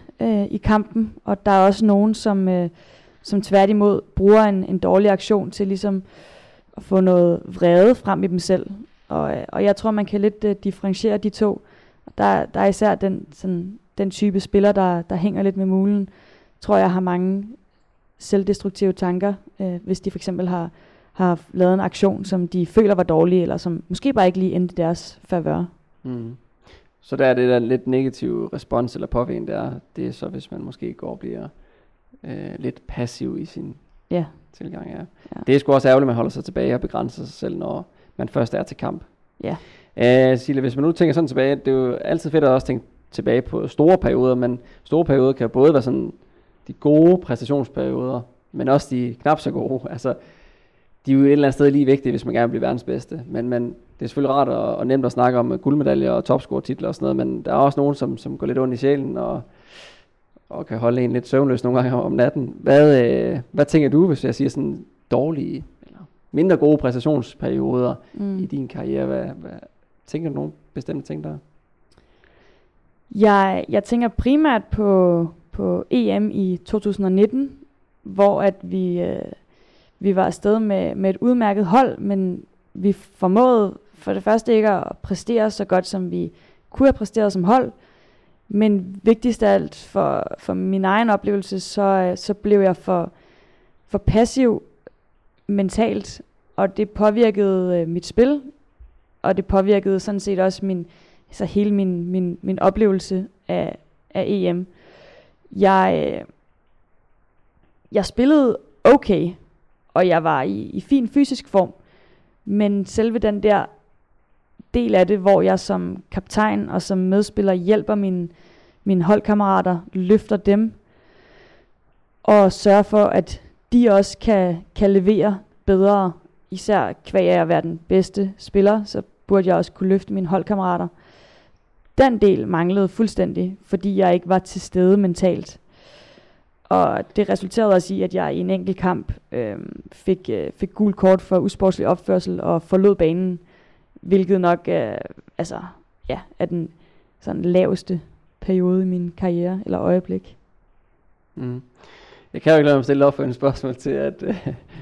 i kampen. Og der er også nogen, som tværtimod bruger en dårlig aktion til ligesom at få noget vrede frem i dem selv. Og jeg tror, man kan lidt differentiere de to. Der er især den type spiller, der hænger lidt med mulen, tror jeg har mange selvdestruktive tanker, hvis de for eksempel har lavet en aktion, som de føler var dårlig, eller som måske bare ikke lige endte deres favør. Mm. Så der er det der lidt negative respons eller påvirkning der, det er så, hvis man måske går og bliver lidt passiv i sin tilgang. Ja. Ja. Det er sgu også ærgerligt, at man holder sig tilbage og begrænser sig selv, når man først er til kamp. Ja. Cecilie, hvis man nu tænker sådan tilbage, det er jo altid fedt at også tænke tilbage på store perioder, men store perioder kan både være sådan de gode præstationsperioder, men også de knap så gode. Altså, de er jo et eller andet sted lige vigtige, hvis man gerne vil blive verdens bedste. Men det er selvfølgelig rart og nemt at snakke om guldmedaljer og topscore-titler og sådan noget, men der er også nogen, som går lidt ondt i sjælen, og og kan holde en lidt søvnløs nogle gange om natten. Hvad tænker du, hvis jeg siger sådan dårlige eller mindre gode præstationsperioder i din karriere? Hvad tænker du nogle bestemte ting der? Jeg tænker primært på EM i 2019, hvor at vi var afsted med et udmærket hold, men vi formåede for det første ikke at præstere så godt, som vi kunne have præsteret som hold. Men vigtigst af alt for min egen oplevelse, så blev jeg for passiv mentalt, og det påvirkede mit spil, og det påvirkede sådan set også hele min oplevelse af EM. Jeg spillede okay, og jeg var i fin fysisk form, men selve den der del af det, hvor jeg som kaptajn og som medspiller hjælper mine holdkammerater, løfter dem og sørger for, at de også kan levere bedre, især kvad af at være den bedste spiller, så burde jeg også kunne løfte mine holdkammerater. Den del manglede fuldstændig, fordi jeg ikke var til stede mentalt. Og det resulterede også i, at jeg i en enkelt kamp fik gult kort for usportslig opførsel og forlod banen, hvilket nok er den sådan laveste periode i min karriere eller øjeblik. Mm. Jeg kan jo ikke lade mig stille op for en spørgsmål til, at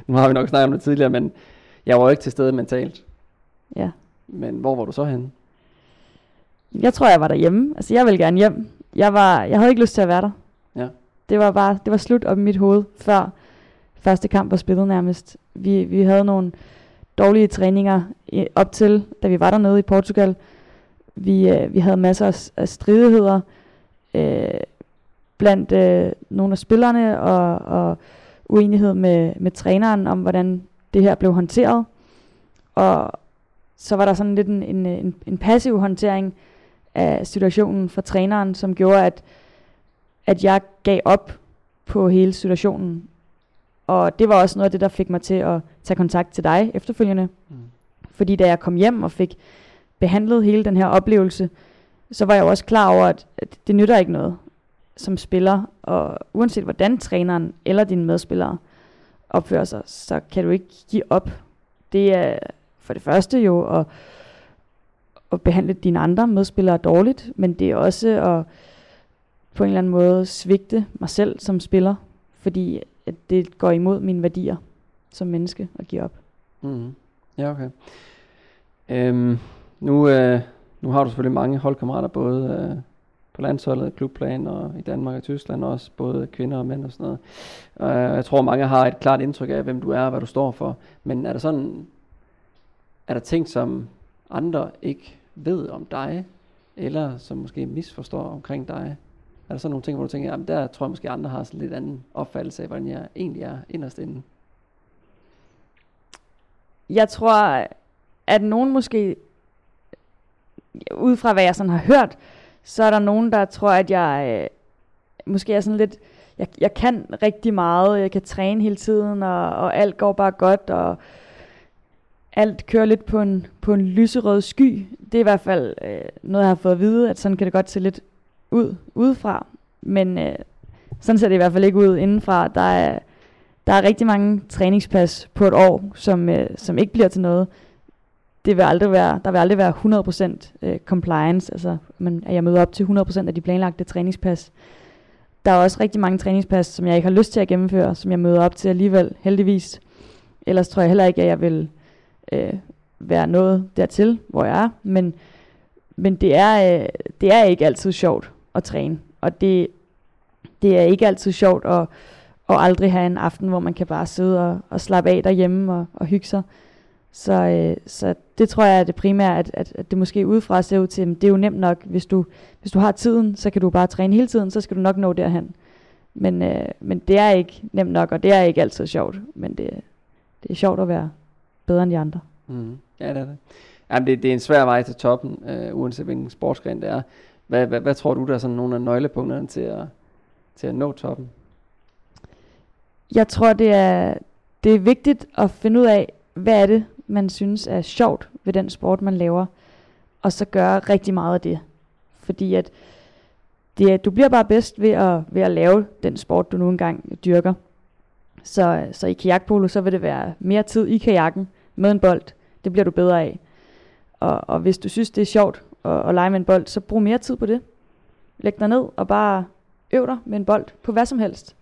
nu har vi nok snakket om det tidligere, men jeg var jo ikke til stede mentalt. Ja. Men hvor var du så henne? Jeg tror, jeg var derhjemme. Altså, jeg ville gerne hjem. Jeg havde ikke lyst til at være der. Ja. Det var slut op i mit hoved, før første kamp var spillet nærmest. Vi havde nogle dårlige træninger op til, da vi var dernede i Portugal. Vi havde masser af stridigheder blandt nogle af spillerne og uenighed med træneren om, hvordan det her blev håndteret. Og så var der sådan lidt en passiv håndtering af situationen fra træneren, som gjorde, at jeg gav op på hele situationen. Og det var også noget af det, der fik mig til at tage kontakt til dig efterfølgende. Mm. Fordi da jeg kom hjem og fik behandlet hele den her oplevelse, så var jeg også klar over, at det nytter ikke noget som spiller. Og uanset hvordan træneren eller dine medspillere opfører sig, så kan du ikke give op. Det er for det første jo at behandle dine andre medspillere dårligt, men det er også at på en eller anden måde svigte mig selv som spiller, fordi at det går imod mine værdier som menneske at give op. Mm-hmm. Ja, okay. Nu har du selvfølgelig mange holdkammerater, både på landsholdet, klubplan og i Danmark og Tyskland også, både kvinder og mænd og sådan noget. Jeg tror, mange har et klart indtryk af, hvem du er og hvad du står for. Men er der ting, som andre ikke ved om dig, eller som måske misforstår omkring dig? Er der sådan nogle ting, hvor du tænker, jamen der tror jeg måske andre har sådan lidt anden opfattelse af, hvordan jeg egentlig er inderst inde? Jeg tror, at nogen måske, ud fra hvad jeg sådan har hørt, så er der nogen, der tror, at jeg måske er sådan lidt, jeg kan rigtig meget, jeg kan træne hele tiden, og alt går bare godt, og alt kører lidt på en lyserød sky. Det er i hvert fald noget, jeg har fået at vide, at sådan kan det godt se lidt udefra, men sådan ser det i hvert fald ikke ud indenfra. Der er rigtig mange træningspas på et år, som ikke bliver til noget. Der vil aldrig være 100% compliance, altså at jeg møder op til 100% af de planlagte træningspas. Der er også rigtig mange træningspas, som jeg ikke har lyst til at gennemføre, som jeg møder op til alligevel, heldigvis. Ellers tror jeg heller ikke, at jeg vil være nået dertil, hvor jeg er, men det er ikke altid sjovt at træne, og det er ikke altid sjovt at aldrig have en aften, hvor man kan bare sidde og slappe af derhjemme og hygge sig. Så det tror jeg er det primære, at det måske udefra ser ud til, at det er jo nemt nok, hvis du har tiden, så kan du bare træne hele tiden, så skal du nok nå derhen. Men det er ikke nemt nok, og det er ikke altid sjovt, men det er sjovt at være bedre end de andre. Mm. Ja, det er det. Jamen, det er en svær vej til toppen, uanset hvilken sportsgren det er. Hvad tror du, der er sådan nogle af nøglepunkterne til at nå toppen? Jeg tror, det er vigtigt at finde ud af, hvad er det, man synes er sjovt ved den sport, man laver, og så gøre rigtig meget af det. Fordi at du bliver bare bedst ved at lave den sport, du nu engang dyrker. Så i kajakpolo, så vil det være mere tid i kajakken med en bold. Det bliver du bedre af. Og hvis du synes, det er sjovt at lege med en bold, så brug mere tid på det. Læg dig ned og bare øv dig med en bold på hvad som helst.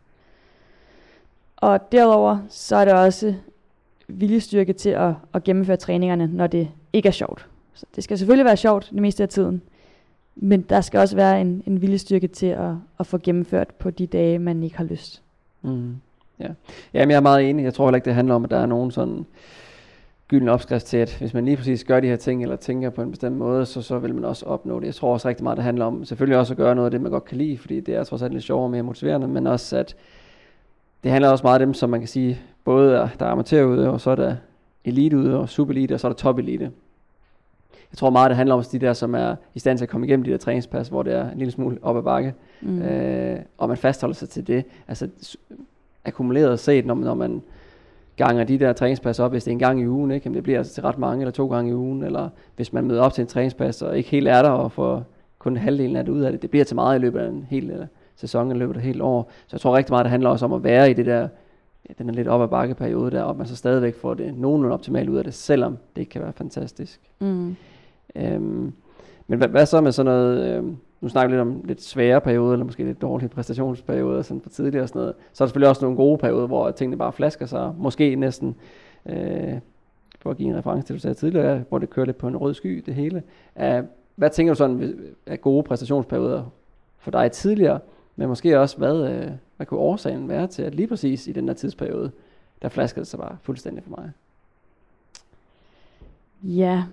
Og derudover, så er der også viljestyrke til at gennemføre træningerne, når det ikke er sjovt. Så det skal selvfølgelig være sjovt det meste af tiden. Men der skal også være en viljestyrke til at få gennemført på de dage, man ikke har lyst. Mm. Ja. Jamen, jeg er meget enig. Jeg tror heller ikke, det handler om, at der er nogen sådan gylden opskrift til, at hvis man lige præcis gør de her ting, eller tænker på en bestemt måde, så vil man også opnå det. Jeg tror også rigtig meget, det handler om selvfølgelig også at gøre noget af det, man godt kan lide, fordi det er trods alt lidt sjovere og mere motiverende, men også at det handler også meget af dem, som man kan sige, både der er amatørudøvere, og så er der eliteudøvere, og superelite, og så er der topelite. Jeg tror meget, det handler om de der, som er i stand til at komme igennem de der træningspas, hvor det er en lille smule op ad bakke, og man fastholder sig til det. Altså akkumuleret set, når man ganger de der træningspas op, hvis det er en gang i ugen, ikke? Jamen det bliver altså til ret mange, eller 2 gange i ugen, eller hvis man møder op til en træningspas, og ikke helt er der, og får kun halvdelen af det ud af det, det bliver til meget i løbet af en hel sæson, eller i løbet af et helt år. Så jeg tror rigtig meget, det handler også om at være i det der, ja, den er lidt op ad bakke periode der, og man så stadigvæk får det nogenlunde optimalt ud af det, selvom det ikke kan være fantastisk. Mm. Men hvad så med sådan noget, nu snakker vi lidt om lidt svære perioder, eller måske lidt dårlige præstationsperioder, sådan fra tidligere og sådan noget. Så er der selvfølgelig også nogle gode perioder, hvor tingene bare flasker sig, måske næsten, for at give en reference til, du sagde tidligere, hvor det kører lidt på en rød sky, det hele. Hvad tænker du sådan af gode præstationsperioder for dig tidligere, men måske også, hvad kunne årsagen være til, at lige præcis i den der tidsperiode, der flaskede det sig bare fuldstændig for mig? Ja,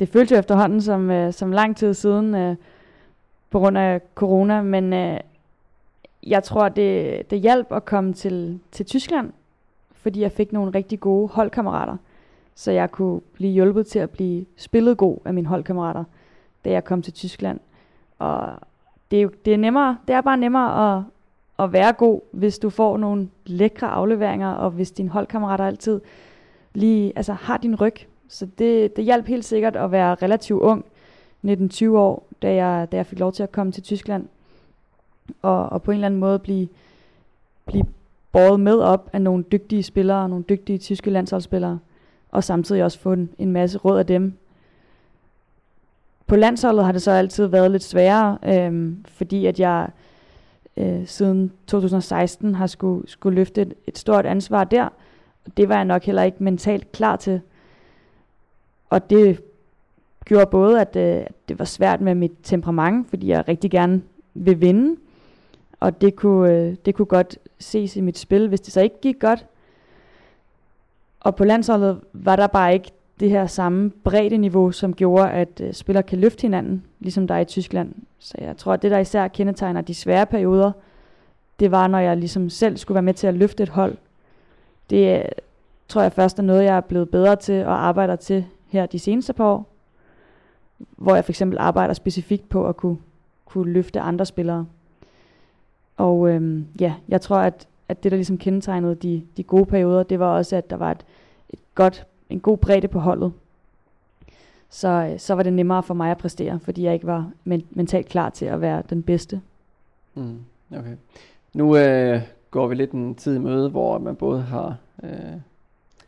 det føltes jo efterhånden som lang tid siden på grund af corona, men jeg tror, det hjalp at komme til Tyskland, fordi jeg fik nogle rigtig gode holdkammerater, så jeg kunne blive hjulpet til at blive spillet god af mine holdkammerater, da jeg kom til Tyskland. Og det er bare nemmere at være god, hvis du får nogle lækre afleveringer, og hvis dine holdkammerater altid lige har din ryg. Så det hjalp helt sikkert at være relativt ung, 19-20 år, da jeg fik lov til at komme til Tyskland. Og på en eller anden måde blive båret med op af nogle dygtige spillere, nogle dygtige tyske landsholdsspillere, og samtidig også få en masse råd af dem. På landsholdet har det så altid været lidt sværere, fordi at jeg siden 2016 har skulle løfte et stort ansvar der. Det var jeg nok heller ikke mentalt klar til. Og det gjorde både, at det var svært med mit temperament, fordi jeg rigtig gerne vil vinde. Og det kunne godt ses i mit spil, hvis det så ikke gik godt. Og på landsholdet var der bare ikke det her samme bredde-niveau, som gjorde, at spillere kan løfte hinanden, ligesom der er i Tyskland. Så jeg tror, at det, der især kendetegner de svære perioder, det var, når jeg ligesom selv skulle være med til at løfte et hold. Det tror jeg først er noget, jeg er blevet bedre til og arbejder til her de seneste par år, hvor jeg for eksempel arbejder specifikt på at kunne løfte andre spillere. Og jeg tror, at det, der ligesom kendetegnede de gode perioder, det var også, at der var en god bredde på holdet. Så var det nemmere for mig at præstere, fordi jeg ikke var mentalt klar til at være den bedste. Mm, okay. Nu går vi lidt en tid i møde, hvor man både har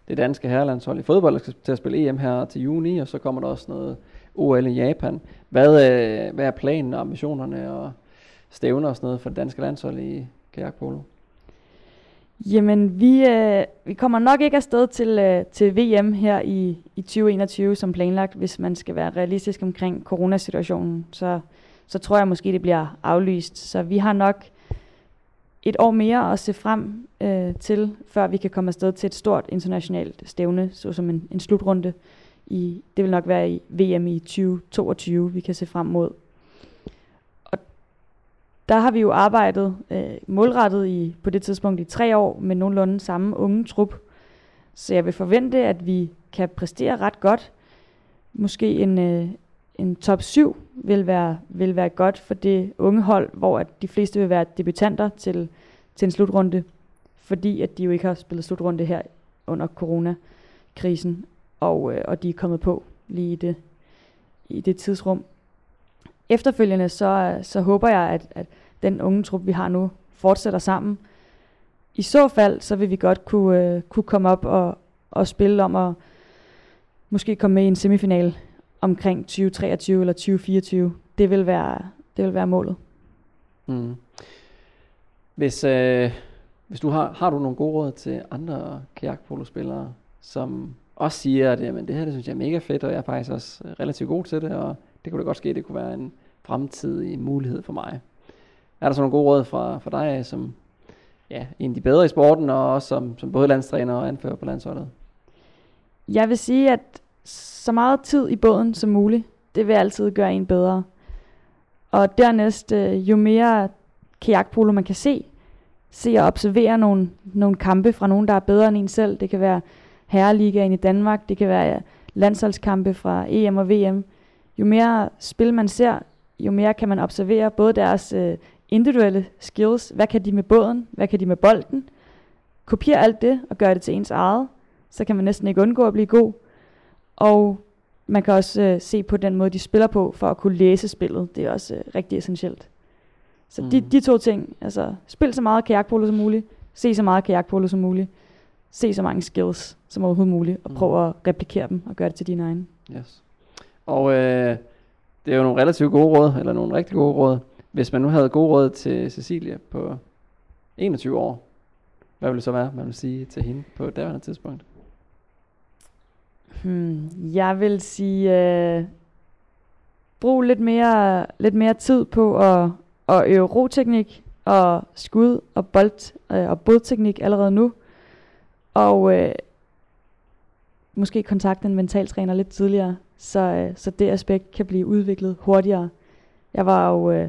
det danske herrelandshold i fodbold, der skal til at spille EM her til juni, og så kommer der også noget OL i Japan. Hvad er planen og ambitionerne og stævner og sådan noget for det danske landshold i kajakpolo? Jamen, vi kommer nok ikke afsted til VM her i 2021 som planlagt, hvis man skal være realistisk omkring coronasituationen. Så tror jeg måske, det bliver aflyst. Så vi har nok et år mere at se frem til, før vi kan komme afsted til et stort internationalt stævne, såsom en slutrunde. Det vil nok være i VM i 2022, vi kan se frem mod. Og der har vi jo arbejdet målrettet på det tidspunkt i 3 år med nogenlunde samme unge trup. Så jeg vil forvente, at vi kan præstere ret godt. Måske en top 7 vil være godt for det unge hold, hvor at de fleste vil være debutanter til en slutrunde, fordi at de jo ikke har spillet slutrunde her under coronakrisen, og de er kommet på lige i det tidsrum. efterfølgende, så håber jeg, at den unge trup, vi har nu, fortsætter sammen. I så fald, så vil vi godt kunne komme op og spille om at måske komme med i en semifinal omkring 2023 eller 2024. Det vil være målet. Mm. Hvis du har du nogle gode råd til andre kajakpolospillere, som også siger, at jamen, det her det synes jeg er mega fedt, og jeg er faktisk også relativt god til det, og det kunne da godt ske, det kunne være en fremtidig mulighed for mig. Er der så nogle gode råd fra dig, som ja, en af de bedre i sporten, og også som både landstræner og anfører på landsholdet? Jeg vil sige, at så meget tid i båden som muligt, det vil altid gøre en bedre. Og dernæst, jo mere kajakpolo man kan se og observere nogle kampe fra nogen, der er bedre end en selv. Det kan være herreligaen i Danmark, det kan være landsholdskampe fra EM og VM. Jo mere spil man ser, jo mere kan man observere både deres individuelle skills. Hvad kan de med båden? Hvad kan de med bolden? Kopier alt det og gør det til ens eget. Så kan man næsten ikke undgå at blive god. Og man kan også se på den måde, de spiller på, for at kunne læse spillet. Det er også rigtig essentielt. Så de to ting, altså spil så meget kajakpolo som muligt, se så meget kajakpolo som muligt, se så mange skills som overhovedet muligt, og prøv at replikere dem og gøre det til dine egne. Yes. Og det er jo nogle relativt gode råd, eller nogle rigtig gode råd. Hvis man nu havde gode råd til Cecilie på 21 år, hvad ville det så være, man vil sige til hende på daværende tidspunkt? Jeg vil sige, brug lidt mere tid på at øve roteknik og skud og bold og bodteknik allerede nu. Og måske kontakte en mentaltræner lidt tidligere, så det aspekt kan blive udviklet hurtigere. Jeg var jo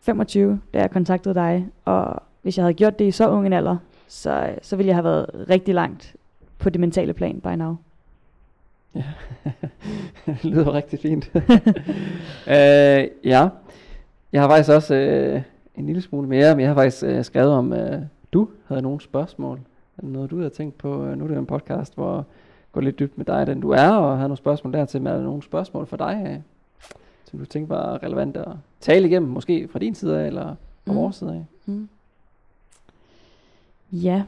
25, da jeg kontaktede dig, og hvis jeg havde gjort det i så ung en alder, så ville jeg have været rigtig langt på det mentale plan by now. Ja, det lyder rigtig fint. Ja, jeg har faktisk også en lille smule mere, men jeg har faktisk skrevet om, du havde nogle spørgsmål. Er der noget, du havde tænkt på? Nu er det en podcast, hvor jeg går lidt dybt med dig, den du er, og har nogle spørgsmål dertil. Men er der nogle spørgsmål for dig, som du tænkte var relevant at tale igennem, måske fra din side af, eller fra vores side af? Mm. Ja.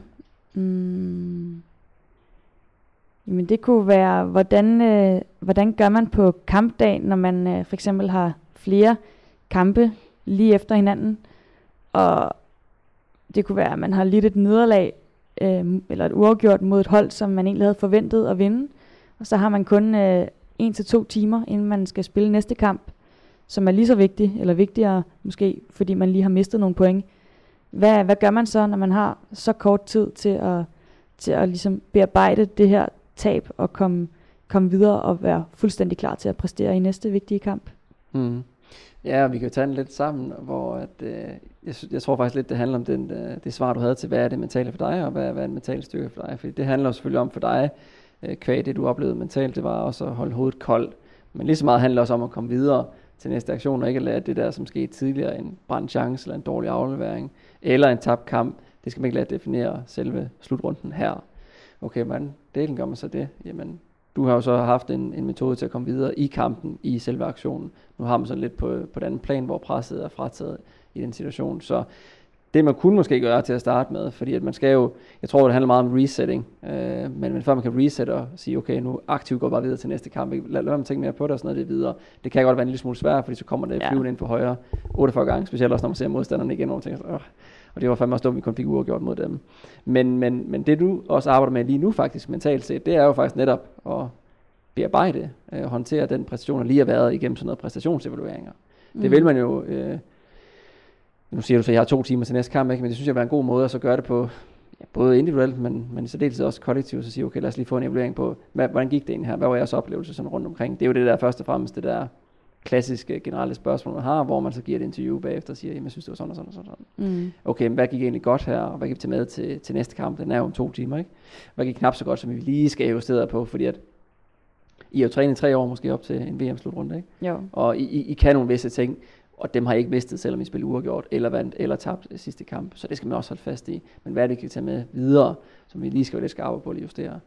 Jamen det kunne være, hvordan gør man på kampdagen, når man for eksempel har flere kampe lige efter hinanden, og det kunne være, at man har lidt et nederlag, eller et uafgjort mod et hold, som man egentlig havde forventet at vinde, og så har man kun 1-2 timer, inden man skal spille næste kamp, som er lige så vigtig, eller vigtigere måske, fordi man lige har mistet nogle point. Hvad gør man så, når man har så kort tid til at ligesom bearbejde det her tab og komme videre og være fuldstændig klar til at præstere i næste vigtige kamp? Mm. Ja, og vi kan jo tage den lidt sammen, hvor at, jeg tror faktisk lidt, det handler om det svar, du havde til, hvad er det mentale for dig, og hvad er den mentale styrke for dig? Fordi det handler selvfølgelig om for dig, kvad det du oplevede mentalt, det var også at holde hovedet koldt. Men lige så meget handler også om at komme videre til næste aktion, og ikke at lade det der, som skete tidligere, en brændt chance, eller en dårlig aflevering, eller en tabt kamp, det skal man ikke lade definere selve slutrunden her. Okay, hvordan delen gør man så det? Jamen, du har jo så haft en metode til at komme videre i kampen, i selve aktionen. Nu har man så lidt på et andet plan, hvor presset er frataget i den situation. Så det man kunne måske gøre til at starte med, fordi at man skal jo, jeg tror det handler meget om resetting, men før man kan resette og sige, okay, nu aktivt går bare videre til næste kamp, lad være med at tænke mere på det og sådan noget, det videre. Det kan godt være en lille smule svært, fordi så kommer det flyvende ind på højre 48 gange, specielt også når man ser modstanderne igen, og tænker, og det var fandme også dumt, vi kun fik uafgjort mod dem. Men det du også arbejder med lige nu faktisk mentalt set, det er jo faktisk netop at bearbejde, håndtere den præstation, der lige har været igennem sådan noget præstationsevalueringer. Mm. Det vil man jo, nu siger du så, at jeg har 2 timer til næste kamp, ikke? Men det synes jeg var en god måde at så gøre det på, ja, både individuelt, men i særdeleshed også kollektivt, så sige, okay, lad os lige få en evaluering på, hvordan gik det egentlig her, hvad var jeres oplevelse sådan rundt omkring? Det er jo det der først og fremmest, det der klassiske generelle spørgsmål, man har, hvor man så giver et interview bagefter og siger, jamen jeg synes det var sådan og sådan og sådan. Mm. Okay, men hvad gik egentlig godt her, og hvad gik til med til næste kamp? Den er jo om 2 timer, ikke? Hvad gik knap så godt, som vi lige skal justere på, fordi at I har jo trænet 3 år måske op til en VM-slutrunde, ikke? Jo. Og I kan nogle visse ting, og dem har I ikke mistet, selvom I spillede uafgjort, eller vandt, eller tabt sidste kamp, så det skal man også holde fast i. Men hvad er det, I kan tage med videre, som vi lige skal være lidt skarpe på at justere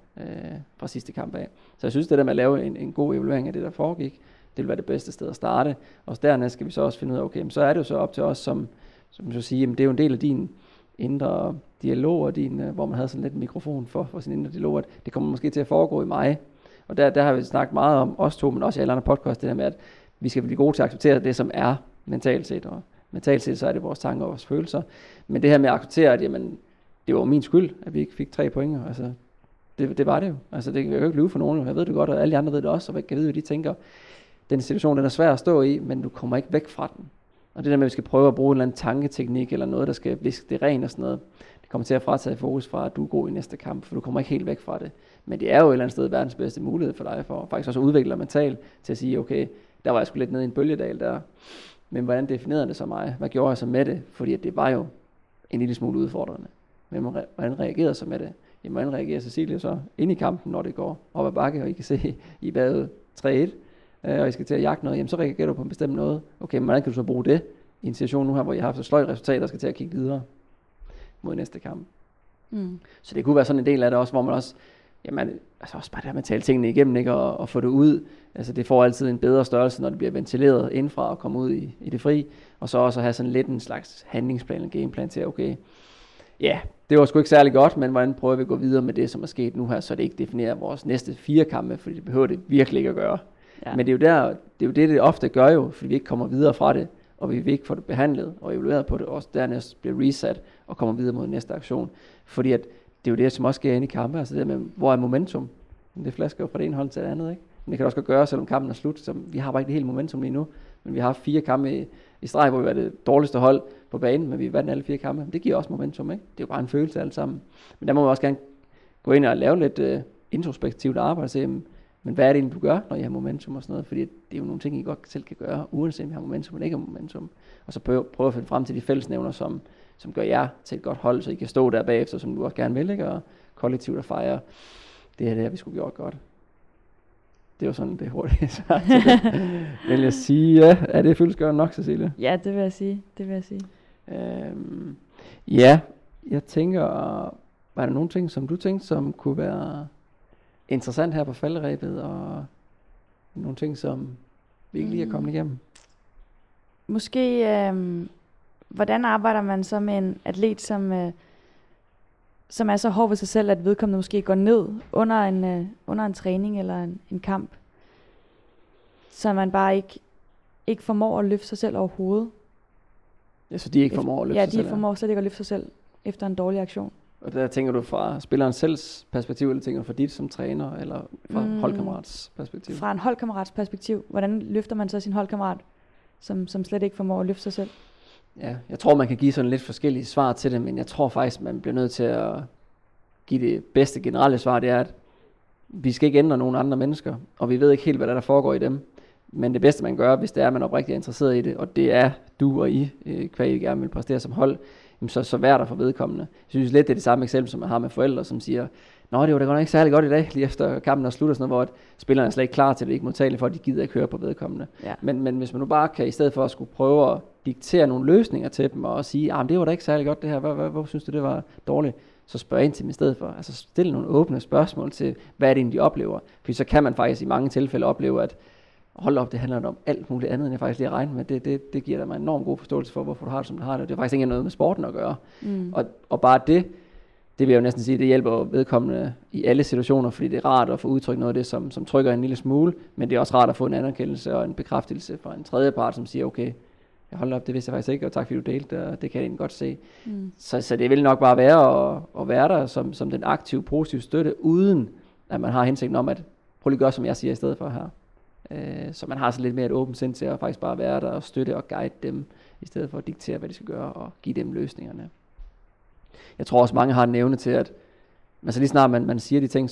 fra sidste kamp af? Så jeg synes, det der med at lave en god evaluering af det, der foregik, Det vil være det bedste sted at starte. Og dernæst skal vi så også finde ud af, okay, så er det jo så op til os, som så sige, det er jo en del af din indre dialog, og din, hvor man havde sådan lidt en mikrofon for sin indre dialog, at det kommer måske til at foregå i mig. Og der har vi snakket meget om os to, men også i alle andre podcast, det der med, at vi skal blive gode til at acceptere det, som er mentalt set. Og mentalt set, så er det vores tanker og vores følelser. Men det her med at acceptere, at jamen, det var min skyld, at vi ikke fik 3 point. Altså, det var det jo. Altså, det kan jeg jo ikke lyve for nogen. Jeg ved det godt, og alle de andre ved det også, og jeg kan vide, hvad de tænker. Den situation, den er svær at stå i, men du kommer ikke væk fra den. Og det der med, at vi skal prøve at bruge en eller anden tanketeknik, eller noget, der skal viske det ren og sådan noget, det kommer til at fratage fokus fra, at du er god i næste kamp, for du kommer ikke helt væk fra det. Men det er jo et eller andet sted verdens bedste mulighed for dig, for faktisk også at udvikle dig mentalt, til at sige, okay, der var jeg sgu lidt nede i en bølgedal der, men hvordan definerede det så mig? Hvad gjorde jeg så med det? Fordi at det var jo en lille smule udfordrende. Men hvordan reagerede så med det? Jamen, hvordan reagerer Cecilie så ind i kampen, når det går op ad bakke, og I kan se, I bagud 3-1, og I skal til at jagte noget, jamen så reagerer du på en bestemt noget. Okay, men hvordan kan du så bruge det i en situation nu her, hvor I har haft så sløjt resultat, og skal til at kigge videre mod næste kamp. Mm. Så det kunne være sådan en del af det også, hvor man også, jamen altså også bare det her med at tale tingene igennem, ikke, og få det ud. Altså det får altid en bedre størrelse, når det bliver ventileret indfra og kommer ud i det fri. Og så også have sådan lidt en slags handlingsplan eller gameplan til, okay, ja, det var sgu ikke særlig godt, men hvordan prøver vi at gå videre med det, som er sket nu her, så det ikke definerer vores næste 4 kampe, fordi det behøver det virkelig ikke at gøre. Ja. Men det er jo det ofte gør jo, fordi vi ikke kommer videre fra det, og vi vil ikke få det behandlet og evalueret på det, og også dernæst bliver reset og kommer videre mod næste aktion. Fordi at det er jo det, som også sker inde i kampe, altså det der med, hvor er momentum? Det flasker jo fra det ene hold til det andet, ikke? Men det kan det også godt gøre, selvom kampen er slut, så vi har bare ikke det hele momentum lige nu, men vi har haft 4 kampe i streg, hvor vi var det dårligste hold på banen, men vi vandt alle 4 kampe. Det giver også momentum, ikke? Det er jo bare en følelse alt sammen. Men der må man også gerne gå ind og lave lidt introspektivt arbejde og se, men hvad er det egentlig, du gør, når I har momentum og sådan noget? Fordi det er jo nogle ting, I godt selv kan gøre, uanset om I har momentum eller ikke har momentum. Og så prøve at finde frem til de fællesnævner, som gør jer til et godt hold, så I kan stå der bagefter, som du også gerne vil, ikke? Og kollektivt og fejre, det her, vi skulle gjort godt. Det var sådan, det hurtigt sagt til det. Vil jeg sige, ja, er det fyldestgørende nok, Cecilie? Ja, det vil jeg sige. Ja, jeg tænker, var der nogle ting, som du tænkte, som kunne være interessant her på falderæbet, og nogle ting, som vi ikke lige er kommet igennem? Måske, hvordan arbejder man så med en atlet, som er så hård ved sig selv, at vedkommende måske går ned under en træning eller en kamp, så man bare ikke formår at løfte sig selv overhovedet? Ja, så de ikke formår at løfte sig selv? Ja, de formår slet ikke at løfte sig selv efter en dårlig aktion. Og der tænker du fra spilleren selvs perspektiv, eller tænker du fra dit som træner, eller fra holdkammerats perspektiv? Fra en holdkammerats perspektiv. Hvordan løfter man så sin holdkammerat, som slet ikke formår at løfte sig selv? Ja, jeg tror, man kan give sådan lidt forskellige svar til det, men jeg tror faktisk, man bliver nødt til at give det bedste generelle svar. Det er, at vi skal ikke ændre nogen andre mennesker, og vi ved ikke helt, hvad der foregår i dem. Men det bedste, man gør, hvis det er, at man oprigtigt er interesseret i det, og det er du og I, hvad I gerne vil præstere som hold, så vær der for vedkommende. Jeg synes lidt, det er det samme eksempel, som man har med forældre, som siger, nå, det var da godt nok ikke særlig godt i dag, lige efter kampen er slut og sådan noget, hvor spillerne er slet ikke klar til det, ikke modtagelige for, at de gider ikke høre på vedkommende. Ja. Men hvis man nu bare kan, i stedet for at skulle prøve at diktere nogle løsninger til dem, og sige, det var da ikke særlig godt det her, hvor synes du, det var dårligt? Så spørg ind til dem i stedet for. Altså stille nogle åbne spørgsmål til, hvad er det egentlig, de oplever? For så kan man faktisk i mange tilfælde opleve, at hold op, det handler om alt muligt andet, end jeg faktisk lige regner med. Det giver dig en enorm god forståelse for, hvorfor du har det, som du har det. Det er faktisk ikke noget med sporten at gøre. Mm. Og bare det vil jeg jo næsten sige, det hjælper vedkommende i alle situationer, fordi det er rart at få udtrykt noget af det, som trykker en lille smule, men det er også rart at få en anerkendelse og en bekræftelse fra en tredje part, som siger, okay, jeg holder op, det vidste jeg faktisk ikke, og tak fordi du delte det, og det kan jeg egentlig godt se. Mm. Så det vil nok bare være at være der som den aktive, positive støtte, uden at man har hensigten om, at prøv lige at gøre, som jeg siger i stedet for her. Så man har så lidt mere et åbent sind til at faktisk bare være der og støtte og guide dem, i stedet for at diktere, hvad de skal gøre og give dem løsningerne. Jeg tror også, mange har en evne til, at altså lige snart man siger de ting,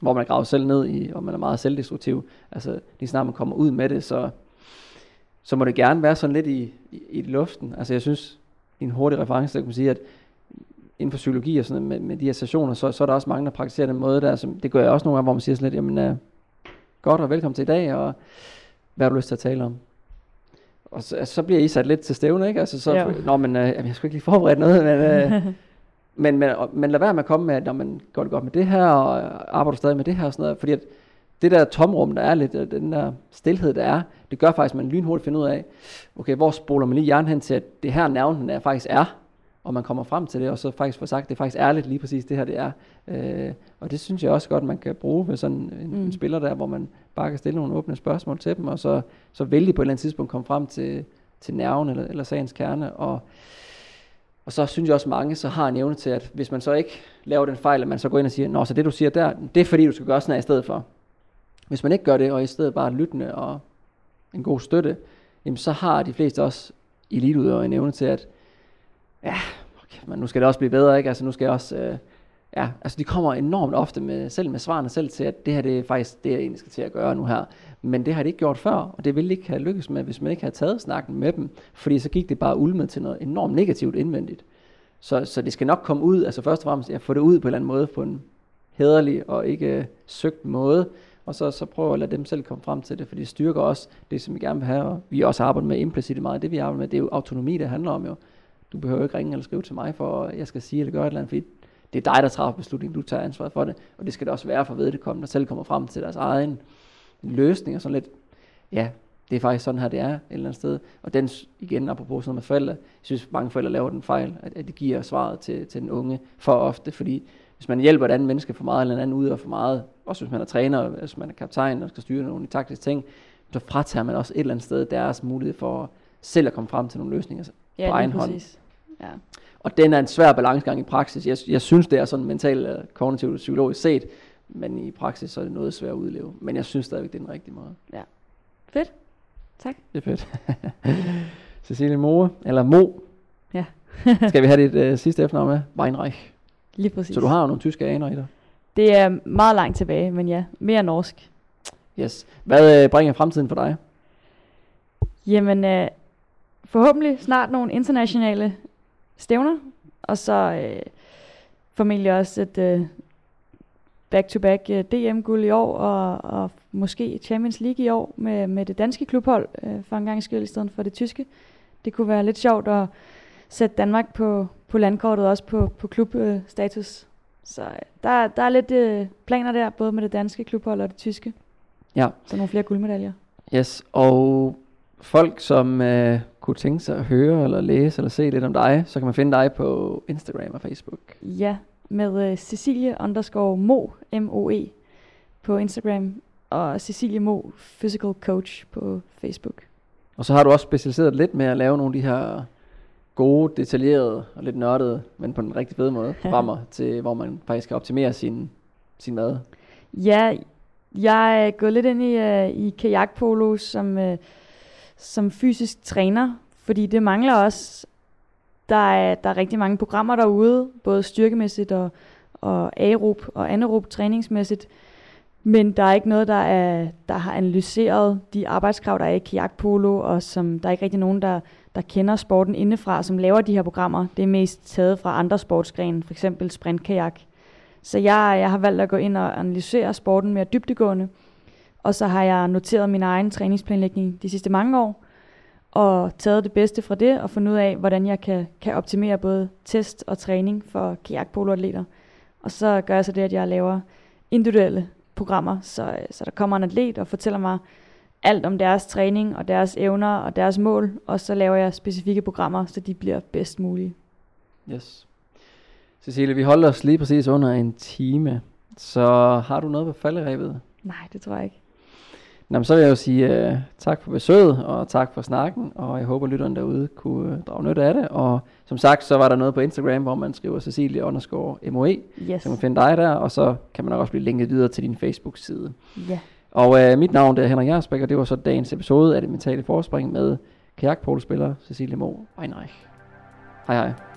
hvor man graver selv ned i, og man er meget selvdestruktiv, altså lige snart man kommer ud med det, så må det gerne være sådan lidt i luften. Altså jeg synes, i en hurtig reference, der kan man sige, at inden for psykologi og sådan noget, med de her sessioner, så er der også mange, der praktiserer den måde der, det gør jeg også nogle gange, hvor man siger sådan lidt, jamen godt og velkommen til i dag, og hvad har du lyst til at tale om? Og så bliver I sat lidt til stævne, ikke? Altså, så, nå, men jeg skulle ikke lige forberede noget, men lad være med at komme med, når man går det godt med det her, og arbejder du stadig med det her og sådan noget, fordi at det der tomrum, der er lidt, den der stilhed, der er, det gør faktisk, at man lynhurtigt finder ud af, okay, hvor spoler man lige hjernen hen til, at det her nerven er, faktisk er, og man kommer frem til det, og så faktisk får sagt, det er faktisk ærligt lige præcis det her, det er. Og det synes jeg også godt, man kan bruge ved sådan en spiller der, hvor man bare kan stille nogle åbne spørgsmål til dem, og så vælge på et eller andet tidspunkt komme frem til nerven eller sagens kerne, og så synes jeg også mange, så har en evne til, at hvis man så ikke laver den fejl, at man så går ind og siger, nå, så det du siger der, det er fordi du skal gøre sådan her i stedet for. Hvis man ikke gør det, og i stedet bare lyttende og en god støtte, jamen så har de fleste også eliteudøvere en evne til, at ja, okay, men nu skal det også blive bedre, ikke? Altså nu skal jeg også, ja, altså de kommer enormt ofte med, selv med svarene selv til, at det her det er faktisk det, jeg egentlig skal til at gøre nu her. Men det har de ikke gjort før, og det ville ikke have lykkes med, hvis man ikke havde taget snakken med dem, fordi så gik det bare ulmet til noget enormt negativt indvendigt. Så det skal nok komme ud, altså først og fremmest, jeg får det ud på en eller anden måde, på en hæderlig og ikke søgt måde, og så prøver at lade dem selv komme frem til det, for det styrker også det, som vi gerne vil have, og vi også arbejder med implicit meget. Det vi arbejder med, det er jo autonomi, det handler om jo. Du behøver ikke ringe eller skrive til mig, for at jeg skal sige eller gøre et eller andet, fordi det er dig, der træffer beslutningen, du tager ansvaret for det, og det skal det også være for vedkommende, der selv kommer frem til deres egen løsning, og sådan lidt, ja, det er faktisk sådan her, det er et eller andet sted. Og den, igen, apropos sådan med forældre, jeg synes, mange forældre laver den fejl, at de giver svaret til den unge for ofte, fordi hvis man hjælper et andet menneske for meget, eller en anden udøver for meget, også hvis man er træner, hvis man er kaptajn og skal styre nogle taktiske ting, så fratager man også et eller andet sted deres mulighed for selv at komme frem til nogle løsninger på egen hånd. Ja. Og den er en svær balancegang i praksis. Jeg synes, det er sådan mentalt, kognitivt, psykologisk set, men i praksis så er det noget svært at udleve. Men jeg synes stadigvæk, det er den rigtige måde. Ja. Fedt. Tak. Det er fedt. Cecilie Moe, eller Mo. Ja. Skal vi have dit sidste efternavn med? Weinreich. Lige præcis. Så du har jo nogle tyske aner i dig? Det er meget langt tilbage, men ja, mere norsk. Yes. Hvad bringer fremtiden for dig? Jamen, forhåbentlig snart nogle internationale stævner, og så formentlig også et back-to-back DM-guld i år, og måske Champions League i år med det danske klubhold, for en gang skyld i stedet for det tyske. Det kunne være lidt sjovt at sætte Danmark på landkortet, også på klubstatus. Så der er lidt planer der, både med det danske klubhold og det tyske. Ja. Så nogle flere guldmedaljer. Yes, og folk, som kunne tænke sig at høre, eller læse, eller se lidt om dig, så kan man finde dig på Instagram og Facebook. Ja, med Cecilie_Moe, M-O-E, på Instagram, og Cecilie Moe Physical Coach på Facebook. Og så har du også specialiseret lidt med at lave nogle af de her gode, detaljerede og lidt nørdede, men på den rigtig fede måde, rammer til, hvor man faktisk kan optimere sin mad. Ja, jeg er gået lidt ind i kajakpolo som fysisk træner, fordi det mangler også. Der er rigtig mange programmer derude, både styrkemæssigt og aerob og anaerob træningsmæssigt, men der er ikke noget, der har analyseret de arbejdskrav, der er i kajakpolo, og som der er ikke rigtig nogen, der kender sporten indefra, som laver de her programmer. Det er mest taget fra andre sportsgrene, f.eks. sprintkajak. Så jeg har valgt at gå ind og analysere sporten mere dybdegående, og så har jeg noteret min egen træningsplanlægning de sidste mange år, og taget det bedste fra det, og fundet ud af, hvordan jeg kan optimere både test og træning for kajakpoloatleter. Og så gør jeg så det, at jeg laver individuelle programmer, så der kommer en atlet og fortæller mig alt om deres træning, og deres evner, og deres mål, og så laver jeg specifikke programmer, så de bliver bedst mulige. Yes. Cecilie, vi holder os lige præcis under en time, så har du noget på falderebet? Nej, det tror jeg ikke. Nå, så vil jeg jo sige tak for besøget, og tak for snakken, og jeg håber, lytterne derude kunne drage nytte af det, og som sagt, så var der noget på Instagram, hvor man skriver Cecilie_Moe, yes. Så man finder dig der, og så kan man også blive linket videre til din Facebook-side. Yeah. Og mit navn er Henrik Jersbæk, og det var så dagens episode af Det Mentale Forspring med kajakpolospiller Cecilie Moe Weinreich. Hej hej.